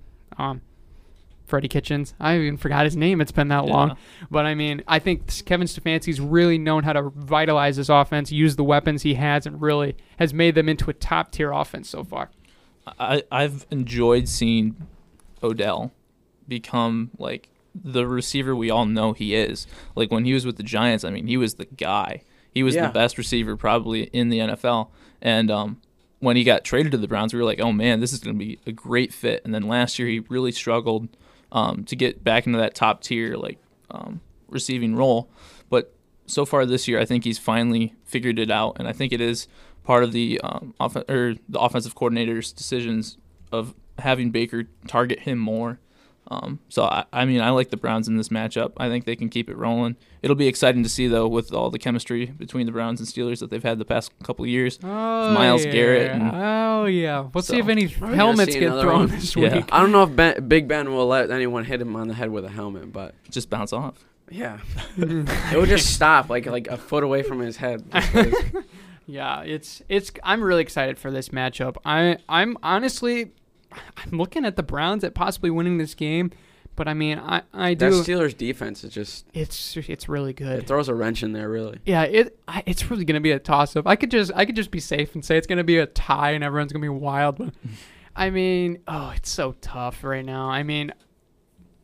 Freddie Kitchens. I even forgot his name. It's been that long. But, I mean, I think Kevin Stefanski's really known how to vitalize this offense, use the weapons he has, and really has made them into a top-tier offense so far. I've enjoyed seeing Odell become, like, the receiver we all know he is. Like, when he was with the Giants, I mean, he was the guy. He was the best receiver probably in the NFL. And when he got traded to the Browns, we were like, oh, man, this is going to be a great fit. And then last year he really struggled to get back into that top-tier, like, receiving role. But so far this year I think he's finally figured it out, and I think it is – part of the the offensive coordinator's decisions of having Baker target him more. I like the Browns in this matchup. I think they can keep it rolling. It'll be exciting to see, though, with all the chemistry between the Browns and Steelers that they've had the past couple of years. Oh, Miles Garrett. We'll see if any helmets get thrown this week. Yeah. I don't know if Big Ben will let anyone hit him on the head with a helmet, but just bounce off. Yeah. It would just stop like a foot away from his head. Yeah, it's. I'm really excited for this matchup. I'm looking at the Browns at possibly winning this game, but I mean, I do. That Steelers defense is just. It's really good. It throws a wrench in there, really. Yeah, it's really gonna be a toss up. I could just be safe and say it's gonna be a tie and everyone's gonna be wild. But I mean, it's so tough right now. I mean,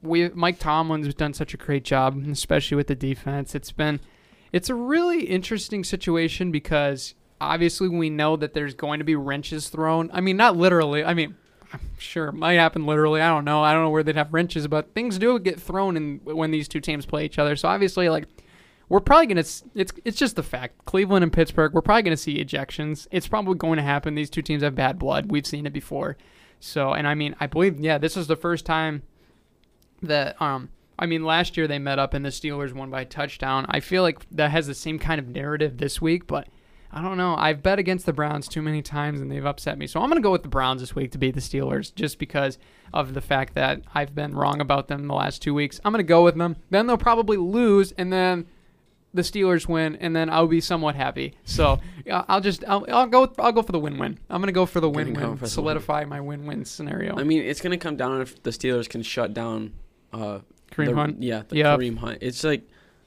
Mike Tomlin's done such a great job, especially with the defense. It's a really interesting situation because obviously we know that there's going to be wrenches thrown. I mean, not literally. I mean, I'm sure it might happen literally. I don't know. I don't know where they'd have wrenches, but things do get thrown when these two teams play each other. So obviously, like, we're probably going to – it's just the fact. Cleveland and Pittsburgh, we're probably going to see ejections. It's probably going to happen. These two teams have bad blood. We've seen it before. So, and I mean, I believe, this is the first time that – I mean, last year they met up and the Steelers won by a touchdown. I feel like that has the same kind of narrative this week, but I don't know. I've bet against the Browns too many times and they've upset me. So I'm going to go with the Browns this week to beat the Steelers just because of the fact that I've been wrong about them the last 2 weeks. I'm going to go with them. Then they'll probably lose and then the Steelers win and then I'll be somewhat happy. So I'll go for the win-win. I'm going to go for the win-win, solidify my win-win scenario. I mean, it's going to come down if the Steelers can shut down Kareem Hunt. Kareem Hunt. It's like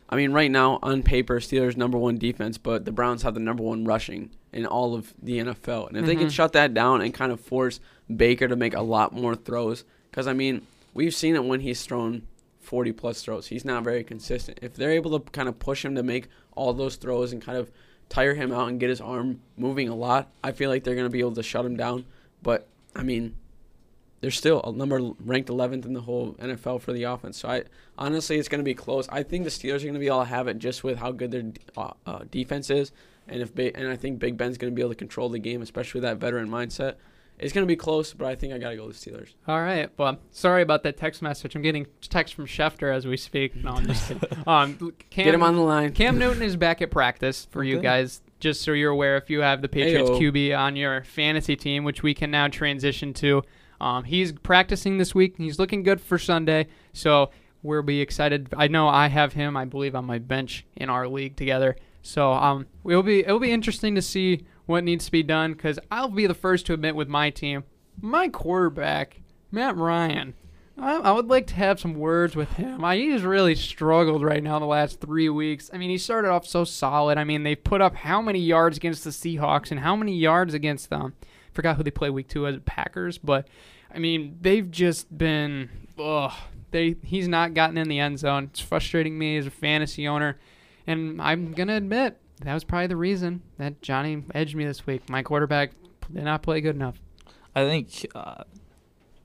I mean, right now, on paper, Steelers number one defense, but the Browns have the number one rushing in all of the NFL. And if they can shut that down and kind of force Baker to make a lot more throws, because, I mean, we've seen it when he's thrown 40-plus throws. He's not very consistent. If they're able to kind of push him to make all those throws and kind of tire him out and get his arm moving a lot, I feel like they're going to be able to shut him down. But, I mean, they're still a number ranked 11th in the whole NFL for the offense. So, honestly, it's going to be close. I think the Steelers are going to be all have it just with how good their defense is. And I think Big Ben's going to be able to control the game, especially with that veteran mindset. It's going to be close, but I think I got to go with the Steelers. All right. Well, sorry about that text message. I'm getting text from Schefter as we speak. No, I'm just kidding. Get him on the line. Cam Newton is back at practice for you guys. Just so you're aware, if you have the Patriots QB on your fantasy team, which we can now transition to, he's practicing this week, and he's looking good for Sunday. So we'll be excited. I know I have him, I believe, on my bench in our league together. So it'll be interesting to see what needs to be done, because I'll be the first to admit with my team, my quarterback, Matt Ryan, I would like to have some words with him. He's really struggled right now the last 3 weeks. I mean, he started off so solid. I mean, they put up how many yards against the Seahawks and how many yards against them. Forgot who they play week 2 as Packers, but I mean, they've just been he's not gotten in the end zone. It's frustrating me as a fantasy owner, and I'm gonna admit that was probably the reason that Johnny edged me this week. My quarterback did not play good enough. I think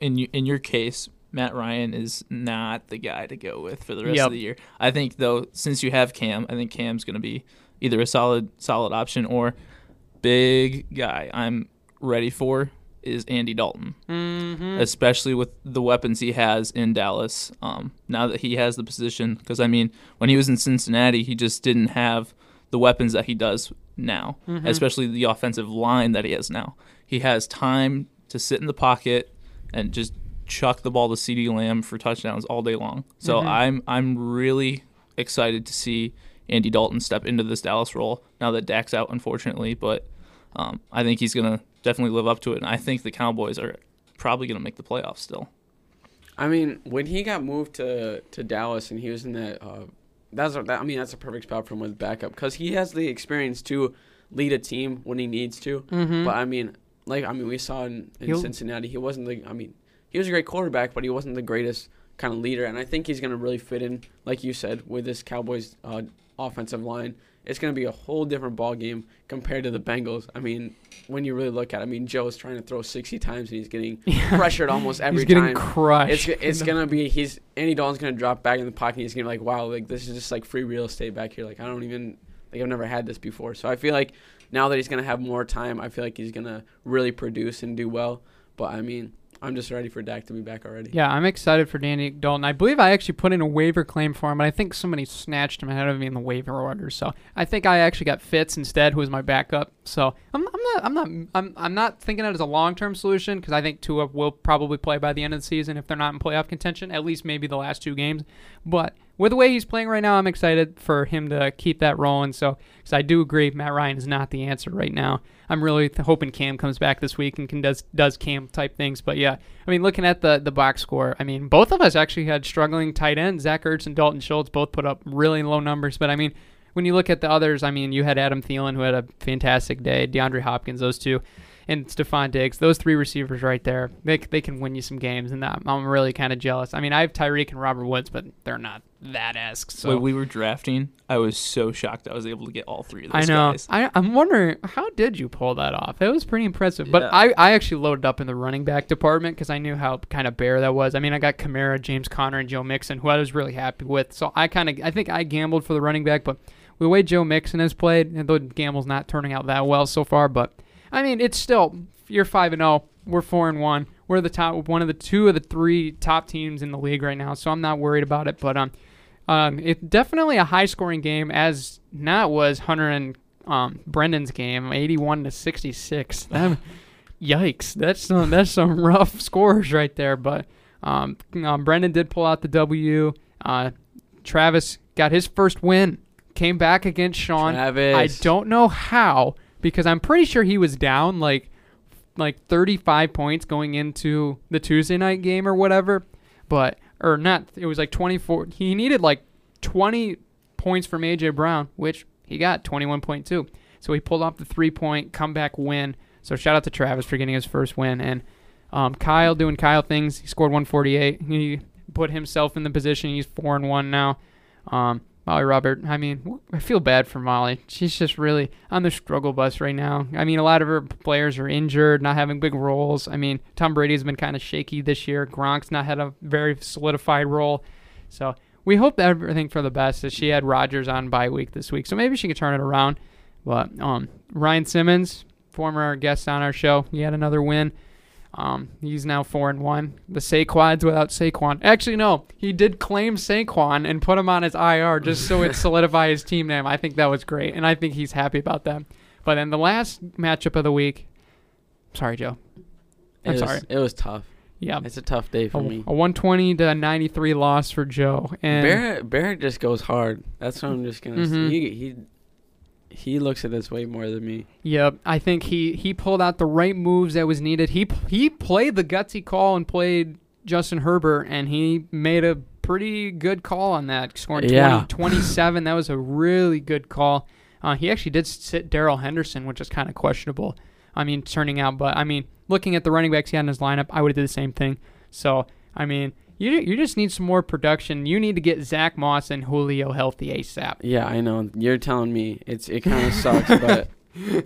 in your case, Matt Ryan is not the guy to go with for the rest of the year. I think, though, since you have Cam, I think Cam's gonna be either a solid option or big guy. I'm ready for is Andy Dalton, especially with the weapons he has in Dallas. Now that he has the position, because I mean, when he was in Cincinnati, he just didn't have the weapons that he does now, especially the offensive line that he has now. He has time to sit in the pocket and just chuck the ball to CeeDee Lamb for touchdowns all day long. So I'm really excited to see Andy Dalton step into this Dallas role now that Dak's out, unfortunately, but I think he's gonna definitely live up to it, and I think the Cowboys are probably going to make the playoffs still. I mean, when he got moved to Dallas and he was in that, that's a perfect spot for him with backup, because he has the experience to lead a team when he needs to. But I mean, we saw in Cincinnati, he wasn't he was a great quarterback, but he wasn't the greatest kind of leader. And I think he's going to really fit in, like you said, with this Cowboys offensive line. It's going to be a whole different ball game compared to the Bengals. I mean, when you really look at it, I mean, Joe's trying to throw 60 times, and he's getting pressured almost every time. He's getting crushed. It's going to be Andy Dalton's going to drop back in the pocket, and he's going to be like, wow, like this is just like free real estate back here. Like I've never had this before. So I feel like now that he's going to have more time, I feel like he's going to really produce and do well. But, I mean, I'm just ready for Dak to be back already. Yeah, I'm excited for Danny Dalton. I believe I actually put in a waiver claim for him, but I think somebody snatched him ahead of me in the waiver order. So I think I actually got Fitz instead, who was my backup. So I'm not thinking that as a long-term solution, because I think Tua will probably play by the end of the season if they're not in playoff contention, at least maybe the last 2 games. But with the way he's playing right now, I'm excited for him to keep that rolling. So, because I do agree, Matt Ryan is not the answer right now. I'm really hoping Cam comes back this week and does Cam-type things. But, yeah, I mean, looking at the box score, I mean, both of us actually had struggling tight ends. Zach Ertz and Dalton Schultz both put up really low numbers. But, I mean, when you look at the others, I mean, you had Adam Thielen, who had a fantastic day, DeAndre Hopkins, those two, and Stephon Diggs. Those 3 receivers right there, they can win you some games, and I'm really kind of jealous. I mean, I have Tyreek and Robert Woods, but they're not that esque. So. When we were drafting, I was so shocked I was able to get all 3 of those guys. I'm wondering, how did you pull that off? It was pretty impressive. Yeah. But I actually loaded up in the running back department because I knew how kind of bare that was. I mean, I got Kamara, James Conner, and Joe Mixon, who I was really happy with. So I think I gambled for the running back, but the way Joe Mixon has played, and the gamble's not turning out that well so far, but I mean, it's still, you're 5-0, we're 4-1. We're the top, one of the 3 top teams in the league right now, so I'm not worried about it. But it's definitely a high-scoring game, as not was Hunter and Brendan's game, 81-66. Yikes, that's some rough scores right there. But Brendan did pull out the W. Travis got his first win, came back against Sean. Travis. I don't know how, because I'm pretty sure he was down like 35 points going into the Tuesday night game or whatever, but it was like 24. He needed like 20. points from A.J. Brown, which he got 21.2. So he pulled off the three-point comeback win. So shout out to Travis for getting his first win. And Kyle doing Kyle things. He scored 148. He put himself in the position. He's 4-1 now. Molly Robert, I mean, I feel bad for Molly. She's just really on the struggle bus right now. I mean, a lot of her players are injured, not having big roles. I mean, Tom Brady's been kind of shaky this year. Gronk's not had a very solidified role. So we hope that everything for the best, as she had Rodgers on bye week this week. So maybe she can turn it around. But Ryan Simmons, former guest on our show, he had another win. He's now 4-1. The Saquads without Saquon. Actually, no, he did claim Saquon and put him on his IR just so it solidified his team name. I think that was great, and I think he's happy about that. But then the last matchup of the week. Sorry, Joe. It was tough. Yeah, it's a tough day for me. A 120-93 loss for Joe. And Barrett just goes hard. That's what I'm just gonna say. He looks at this way more than me. Yep. I think he pulled out the right moves that was needed. He played the gutsy call and played Justin Herbert, and he made a pretty good call on that, scoring 27. That was a really good call. He actually did sit Darrell Henderson, which is kind of questionable. I mean, turning out. But, I mean, looking at the running backs he had in his lineup, I would have did the same thing. So, I mean, you just need some more production. You need to get Zach Moss and Julio healthy ASAP. Yeah, I know. You're telling me. It kind of sucks, but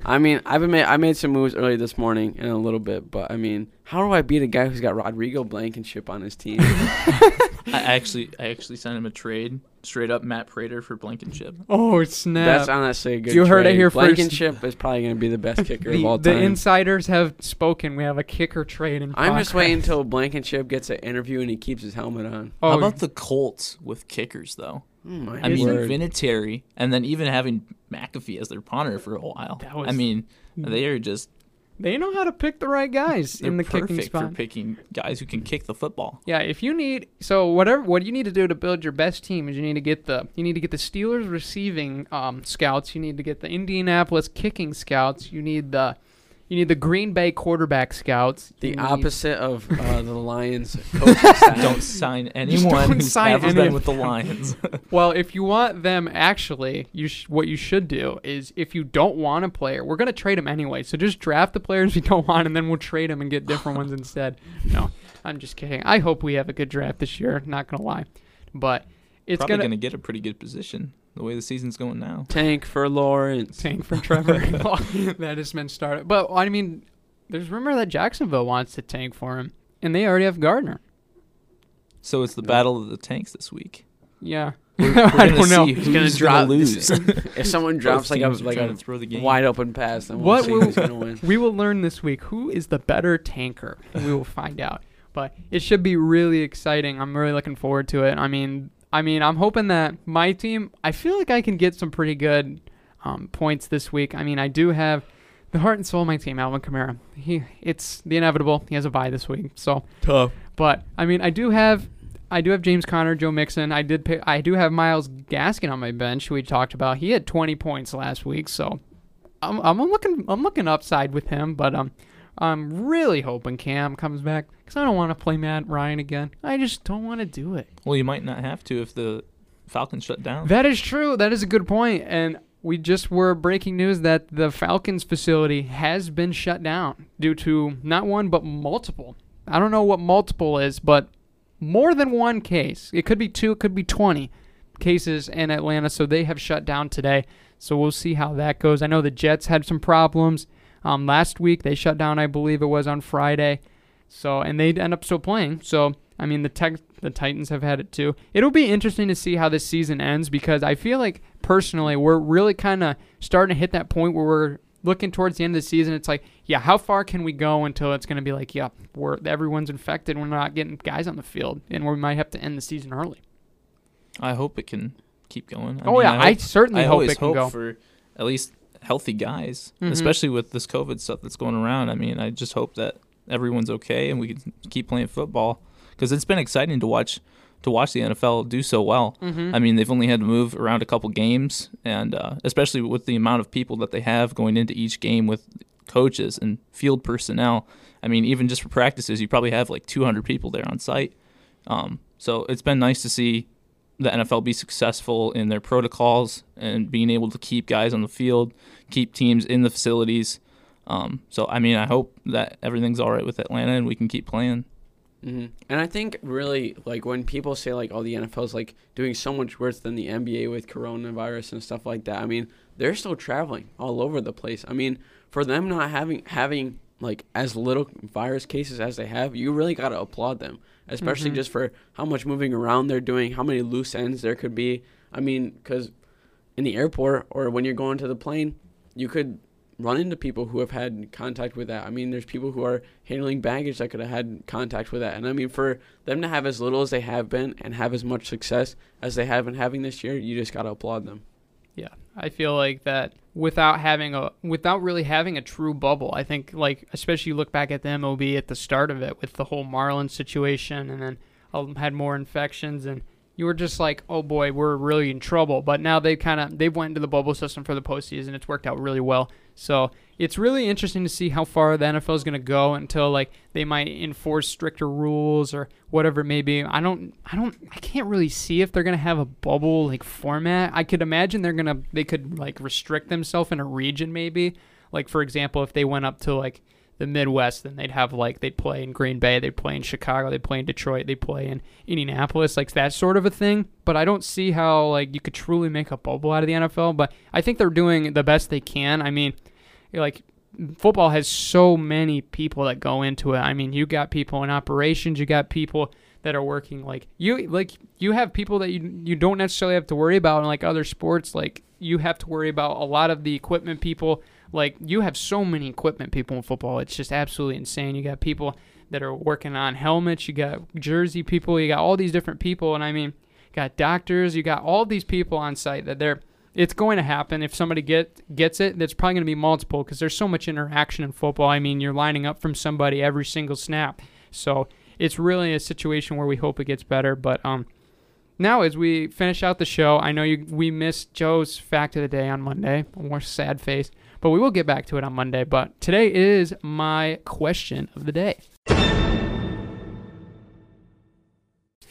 I mean, I made some moves early this morning in a little bit, but I mean, how do I beat a guy who's got Rodrigo Blankenship on his team? I actually sent him a trade, straight up Matt Prater for Blankenship. Oh, snap. That's honestly a good trade. You heard it here first. Blankenship is probably going to be the best kicker of all time. The insiders have spoken. We have a kicker trade in podcast. I'm just waiting until Blankenship gets an interview and he keeps his helmet on. Oh. How about the Colts with kickers, though? I mean, Vinatieri, and then even having McAfee as their punter for a while. They are just... They know how to pick the right guys in the kicking spot. Perfect for picking guys who can kick the football. Yeah, if you need what you need to do to build your best team is you need to get the Steelers receiving scouts. You need to get the Indianapolis kicking scouts. You need the Green Bay quarterback scouts. Opposite of the Lions coaching staff. Don't sign anyone who's ever been with the Lions. Well, if you want them, actually, what you should do is if you don't want a player, we're going to trade them anyway. So just draft the players you don't want, and then we'll trade them and get different ones instead. No, I'm just kidding. I hope we have a good draft this year, not going to lie. But it's probably going to get a pretty good position. The way the season's going now. Tank for Lawrence. Tank for Trevor. That has been started. But, I mean, there's rumor that Jacksonville wants to tank for him, and they already have Gardner. So it's the battle of the tanks this week. Yeah. I don't know. Who's going to lose? If someone drops a wide-open pass, then we'll see who's going to win. We will learn this week who is the better tanker. We will find out. But it should be really exciting. I'm really looking forward to it. I mean, I'm hoping that my team, I feel like I can get some pretty good points this week. I mean, I do have the heart and soul of my team, Alvin Kamara. It's the inevitable. He has a bye this week, so tough. But I mean, I do have James Conner, Joe Mixon. I do have Myles Gaskin on my bench, who we talked about. He had 20 points last week, so I'm looking upside with him. But I'm really hoping Cam comes back because I don't want to play Matt Ryan again. I just don't want to do it. Well, you might not have to if the Falcons shut down. That is true. That is a good point. And we just were breaking news that the Falcons facility has been shut down due to not one but multiple. I don't know what multiple is, but more than one case. It could be 2, it could be 20 cases in Atlanta, so they have shut down today. So we'll see how that goes. I know the Jets had some problems. Last week they shut down, I believe it was on Friday, and they'd end up still playing. So I mean, the Titans have had it too. It'll be interesting to see how this season ends because I feel like personally we're really kind of starting to hit that point where we're looking towards the end of the season. It's like, yeah, how far can we go until it's going to be like, yeah, everyone's infected, we're not getting guys on the field, and we might have to end the season early. I hope it can keep going. I certainly hope it can go for at least healthy guys, especially with this COVID stuff that's going around. I mean, I just hope that everyone's okay and we can keep playing football because it's been exciting to watch the NFL do so well. I mean, they've only had to move around a couple games, and especially with the amount of people that they have going into each game with coaches and field personnel. I mean, even just for practices, you probably have like 200 people there on site. So it's been nice to see the NFL be successful in their protocols and being able to keep guys on the field, keep teams in the facilities. So, I mean, I hope that everything's all right with Atlanta and we can keep playing. Mm-hmm. And I think really, like, when people say, like, oh, the NFL's, like, doing so much worse than the NBA with coronavirus and stuff like that, I mean, they're still traveling all over the place. I mean, for them not having like, as little virus cases as they have, you really got to applaud them, especially just for how much moving around they're doing, how many loose ends there could be. I mean, because in the airport or when you're going to the plane, you could run into people who have had contact with that. I mean, there's people who are handling baggage that could have had contact with that. And, I mean, for them to have as little as they have been and have as much success as they have been having this year, you just got to applaud them. Yeah, I feel like that without really having a true bubble, I think, like, especially you look back at the MOB at the start of it with the whole Marlins situation, and then had more infections, and you were just like, oh boy, we're really in trouble. But now they've went into the bubble system for the postseason. It's worked out really well. So it's really interesting to see how far the NFL is going to go until, like, they might enforce stricter rules or whatever it may be. I can't really see if they're going to have a bubble, like, format. I could imagine they could like restrict themselves in a region maybe. Like, for example, if they went up to, like, the Midwest, then they'd have, like, they'd play in Green Bay, they'd play in Chicago, they'd play in Detroit, they'd play in Indianapolis, like, that sort of a thing. But I don't see how, like, you could truly make a bubble out of the NFL, but I think they're doing the best they can. I mean, like, football has so many people that go into it. I mean, you got people in operations, you got people that are working, you have people that you don't necessarily have to worry about in, like, other sports. Like, you have to worry about a lot of the equipment people. Like, you have so many equipment people in football. It's just absolutely insane. You got people that are working on helmets. You got jersey people. You got all these different people. And, I mean, you got doctors. You got all these people on site that it's going to happen. If somebody gets it, that's probably going to be multiple because there's so much interaction in football. I mean, you're lining up from somebody every single snap. So it's really a situation where we hope it gets better. But now, as we finish out the show, I know we missed Joe's fact of the day on Monday. More sad face. But we will get back to it on Monday. But today is my question of the day.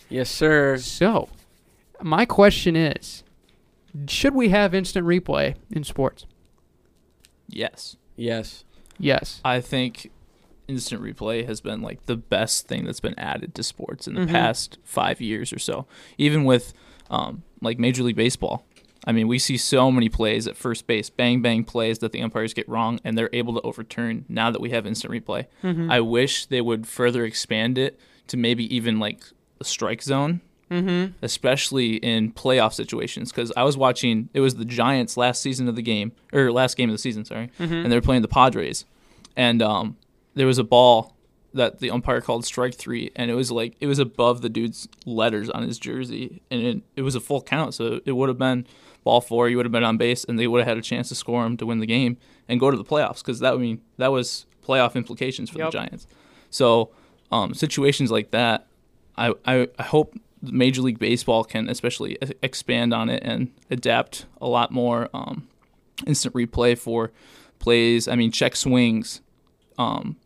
Yes, sir. So, my question is, should we have instant replay in sports? Yes. Yes. Yes. I think instant replay has been, like, the best thing that's been added to sports in the past 5 years or so. Even with like Major League Baseball, I mean, we see so many plays at first base, bang bang plays that the umpires get wrong, and they're able to overturn now that we have instant replay. I wish they would further expand it to maybe even, like, a strike zone, especially in playoff situations. Because I was watching, it was the Giants last game of the season, sorry, and they were playing the Padres, and there was a ball that the umpire called strike three, and it was above the dude's letters on his jersey, and it was a full count, so it would have been ball four. You would have been on base, and they would have had a chance to score him to win the game and go to the playoffs, because that was playoff implications for the Giants. So situations like that, I hope Major League Baseball can especially expand on it and adapt a lot more instant replay for plays. I mean, check swings,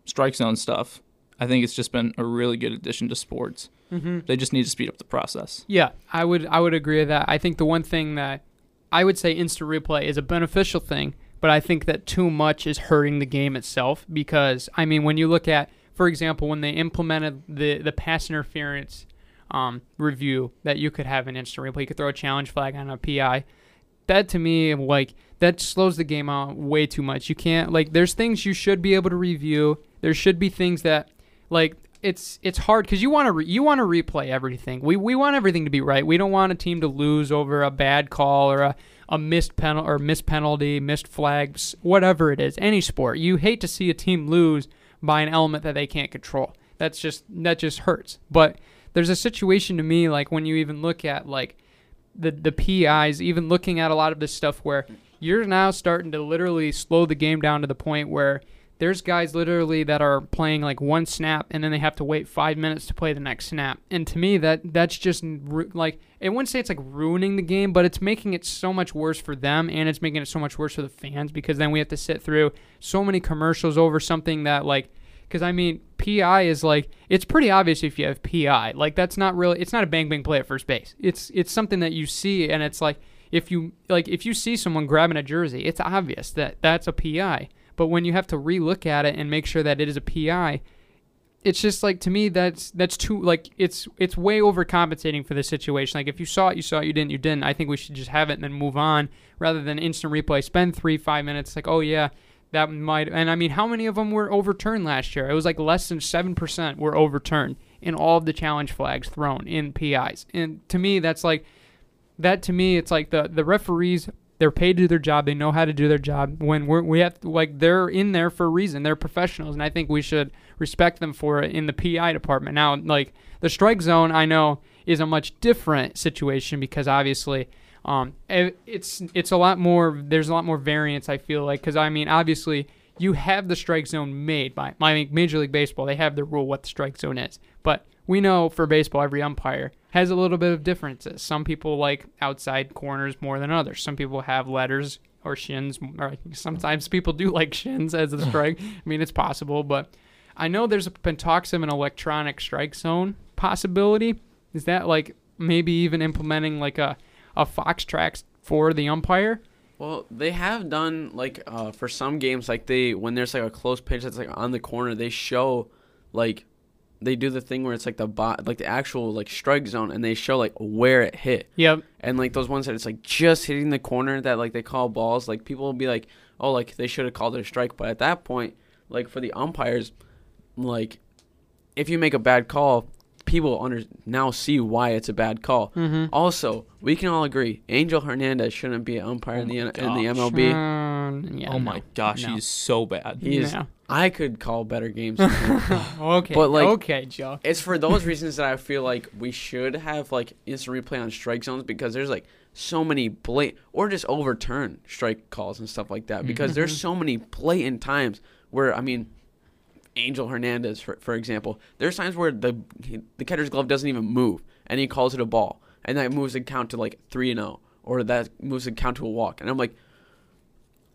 strike zone stuff. I think it's just been a really good addition to sports. They just need to speed up the process. Yeah, I would agree with that. I think the one thing that I would say instant replay is a beneficial thing, but I think that too much is hurting the game itself, because, I mean, when you look at, for example, when they implemented the pass interference review that you could have an instant replay, you could throw a challenge flag on a PI. That, to me, like, that slows the game out way too much. You can't, like, there's things you should be able to review. There should be things that, like, it's hard because you want to replay everything. We want everything to be right. We don't want a team to lose over a bad call or a missed penalty or missed flags, whatever it is. Any sport, you hate to see a team lose by an element that they can't control. That just hurts. But there's a situation to me, like, when you even look at, like, the PIs, even looking at a lot of this stuff where you're now starting to literally slow the game down to the point where there's guys literally that are playing, like, one snap, and then they have to wait 5 minutes to play the next snap. And to me, that's just, like, I wouldn't say it's, like, ruining the game, but it's making it so much worse for them, and it's making it so much worse for the fans, because then we have to sit through so many commercials over something that, like, Because, I mean, PI is like, it's pretty obvious if you have PI. Like, that's not really, it's not a bang-bang play at first base. It's something that you see, and it's like, if you see someone grabbing a jersey, it's obvious that that's a PI. But when you have to relook at it and make sure that it is a PI, it's just like, to me, that's too, like, it's way overcompensating for the situation. Like, if you saw it, you saw it, you didn't, you didn't. I think we should just have it and then move on rather than instant replay. Spend 3-5 minutes like, oh, yeah, that might. And, I mean, how many of them were overturned last year? It was like less than 7% were overturned in all of the challenge flags thrown in PIs. And to me, that's like, that to me, it's like the referees, they're paid to do their job. They know how to do their job. When we have to, like, they're in there for a reason. They're professionals, and I think we should respect them for it in the PI department. Now, like, the strike zone, I know, is a much different situation because obviously, it's a lot more. There's a lot more variance, I feel like, because I mean, obviously, you have the strike zone made by Major League Baseball. They have the rule what the strike zone is, but we know for baseball, every umpire has a little bit of differences. Some people like outside corners more than others. Some people have letters or shins. Or sometimes people do like shins as a strike. I mean, it's possible, but I know there's been talks of an electronic strike zone possibility. Is that like maybe even implementing like a Fox Tracks for the umpire? Well, they have done like for some games, like when there's like a close pitch that's like on the corner, they show like. They do the thing where it's like the actual like strike zone, and they show like where it hit. Yep. And like those ones that it's like just hitting the corner that like they call balls. Like people will be like, oh, like they should have called it a strike. But at that point, like for the umpires, like if you make a bad call, people now see why it's a bad call. Mm-hmm. Also, we can all agree Angel Hernandez shouldn't be an umpire in the MLB. Yeah, oh my gosh, no. He's so bad. He is. I could call better games. Okay, but like, okay, Joe. It's for those reasons that I feel like we should have like instant replay on strike zones, because there's like so many blatant or just overturn strike calls and stuff like that, because there's so many blatant times where, I mean, Angel Hernandez, for example, there's times where the catcher's glove doesn't even move, and he calls it a ball, and that moves the count to like 3-0, or that moves the count to a walk, and I'm like,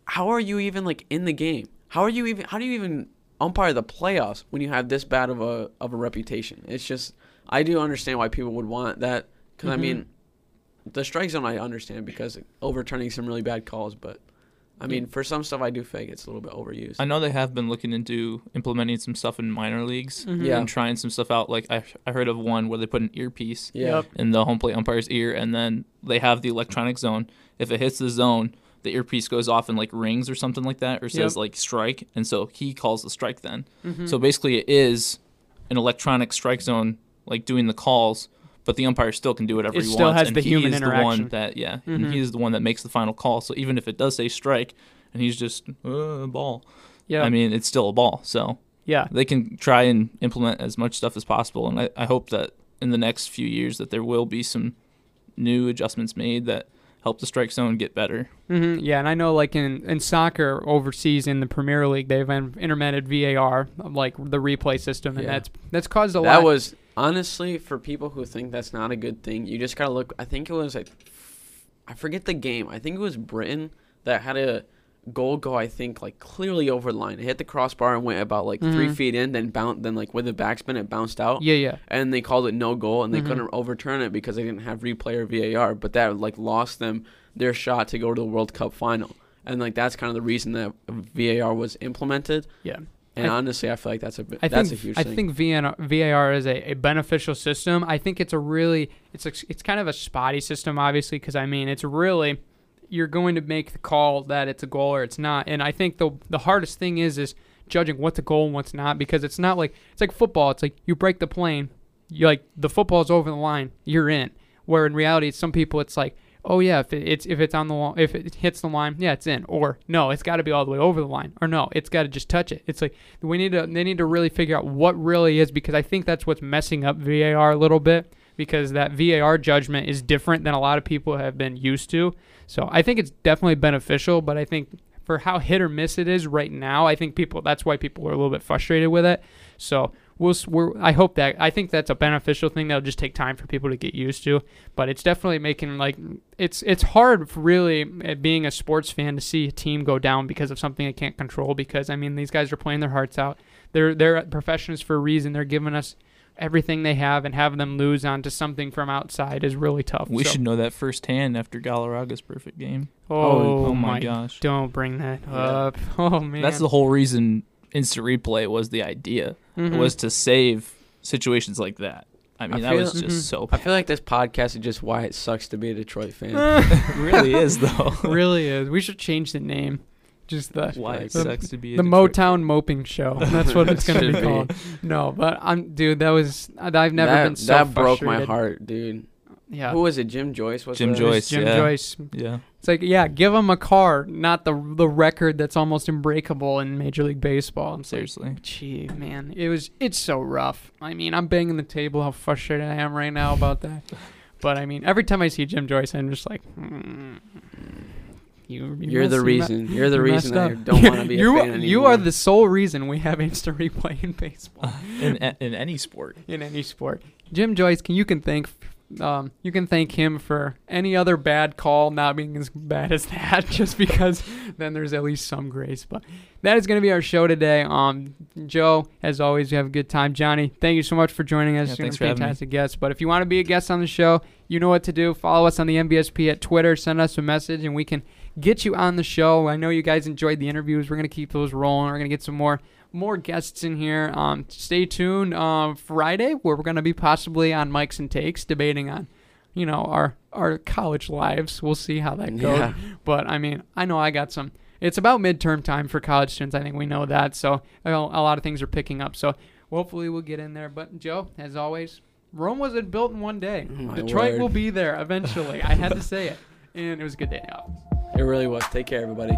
how are you even like in the game? How do you even umpire the playoffs when you have this bad of a reputation? It's just, I do understand why people would want that, because I mean, the strike zone I understand, because overturning some really bad calls, but I mean, for some stuff I do think it's a little bit overused. I know they have been looking into implementing some stuff in minor leagues and trying some stuff out. Like I heard of one where they put an earpiece in the home plate umpire's ear, and then they have the electronic zone. If it hits the zone, the earpiece goes off and like rings or something like that, or says like strike, and so he calls the strike then. So basically it is an electronic strike zone, like doing the calls, but the umpire still can do whatever he wants. It still has the human interaction. The one that, and he is the one that makes the final call. So even if it does say strike and he's just ball, I mean, it's still a ball. So they can try and implement as much stuff as possible, and I hope that in the next few years that there will be some new adjustments made that help the strike zone get better. Yeah, and I know like in soccer overseas in the Premier League, they've implemented VAR, like the replay system, and that's caused a lot. That was, honestly, for people who think that's not a good thing, you just got to look. I think it was like, I forget the game. I think it was Britain that had a goal go, I think, like clearly over the line. It hit the crossbar and went about like 3 feet in, then bounced, then like with a backspin, it bounced out. Yeah. And they called it no goal, and they couldn't overturn it because they didn't have replay or VAR, but that like lost them their shot to go to the World Cup final. And like that's kind of the reason that VAR was implemented. Yeah. And honestly, I feel like that's a huge thing. I think VAR is a beneficial system. I think it's it's kind of a spotty system, obviously, because I mean, it's really, you're going to make the call that it's a goal or it's not. And I think the hardest thing is judging what's a goal and what's not, because it's not like, it's like football. It's like you break the plane, you like the football's over the line, you're in. Where in reality, some people, it's like, oh yeah, if it's on the line, if it hits the line, yeah, it's in. Or no, it's got to be all the way over the line. Or no, it's got to just touch it. It's like they need to really figure out what really is, because I think that's what's messing up VAR a little bit, because that VAR judgment is different than a lot of people have been used to. So I think it's definitely beneficial, but I think for how hit or miss it is right now, I think that's why people are a little bit frustrated with it. So I think that's a beneficial thing that'll just take time for people to get used to, but it's definitely making like it's hard for really being a sports fan to see a team go down because of something they can't control, because I mean, these guys are playing their hearts out. They're professionals for a reason. They're giving us everything they have, and having them lose onto something from outside is really tough. We should know that firsthand after Galarraga's perfect game. Oh my gosh. Don't bring that up. Oh, man. That's the whole reason instant replay was the idea. Mm-hmm. It was to save situations like that. I mean, that was just so bad. I feel like this podcast is just why it sucks to be a Detroit fan. It really is, though. It really is. We should change the name. Just the why it sucks to be a Detroit Motown fan. Moping Show. That's what it's going to be called. No, but I've never been so frustrated. That broke my heart, dude. Yeah. Who was it? Jim Joyce? Jim Joyce. Yeah. It's like, yeah, give him a car, not the record that's almost unbreakable in Major League Baseball. And seriously, like, gee, man, it's so rough. I mean, I'm banging the table how frustrated I am right now about that. But I mean, every time I see Jim Joyce, I'm just like, You're the reason. You're the reason I don't want to be a fan anymore. You are the sole reason we have instant replay in baseball. In any sport. In any sport. Jim Joyce, you can thank him for any other bad call not being as bad as that, just because then there's at least some grace. But that is going to be our show today. Joe, as always, you have a good time. Johnny, thank you so much for joining us. You're a fantastic guest. But if you want to be a guest on the show, you know what to do. Follow us on the MBSP at Twitter. Send us a message, and we can get you on the show. I know you guys enjoyed the interviews. We're going to keep those rolling. We're going to get some more guests in here. Stay tuned Friday, where we're going to be possibly on Mics and Takes, debating on, you know, our college lives. We'll see how that goes. Yeah. But I mean, I know I got some. It's about midterm time for college students. I think we know that. So a lot of things are picking up. So hopefully we'll get in there. But Joe, as always, Rome wasn't built in one day. Detroit will be there eventually. I had to say it. And it was a good day off. It really was. Take care, everybody.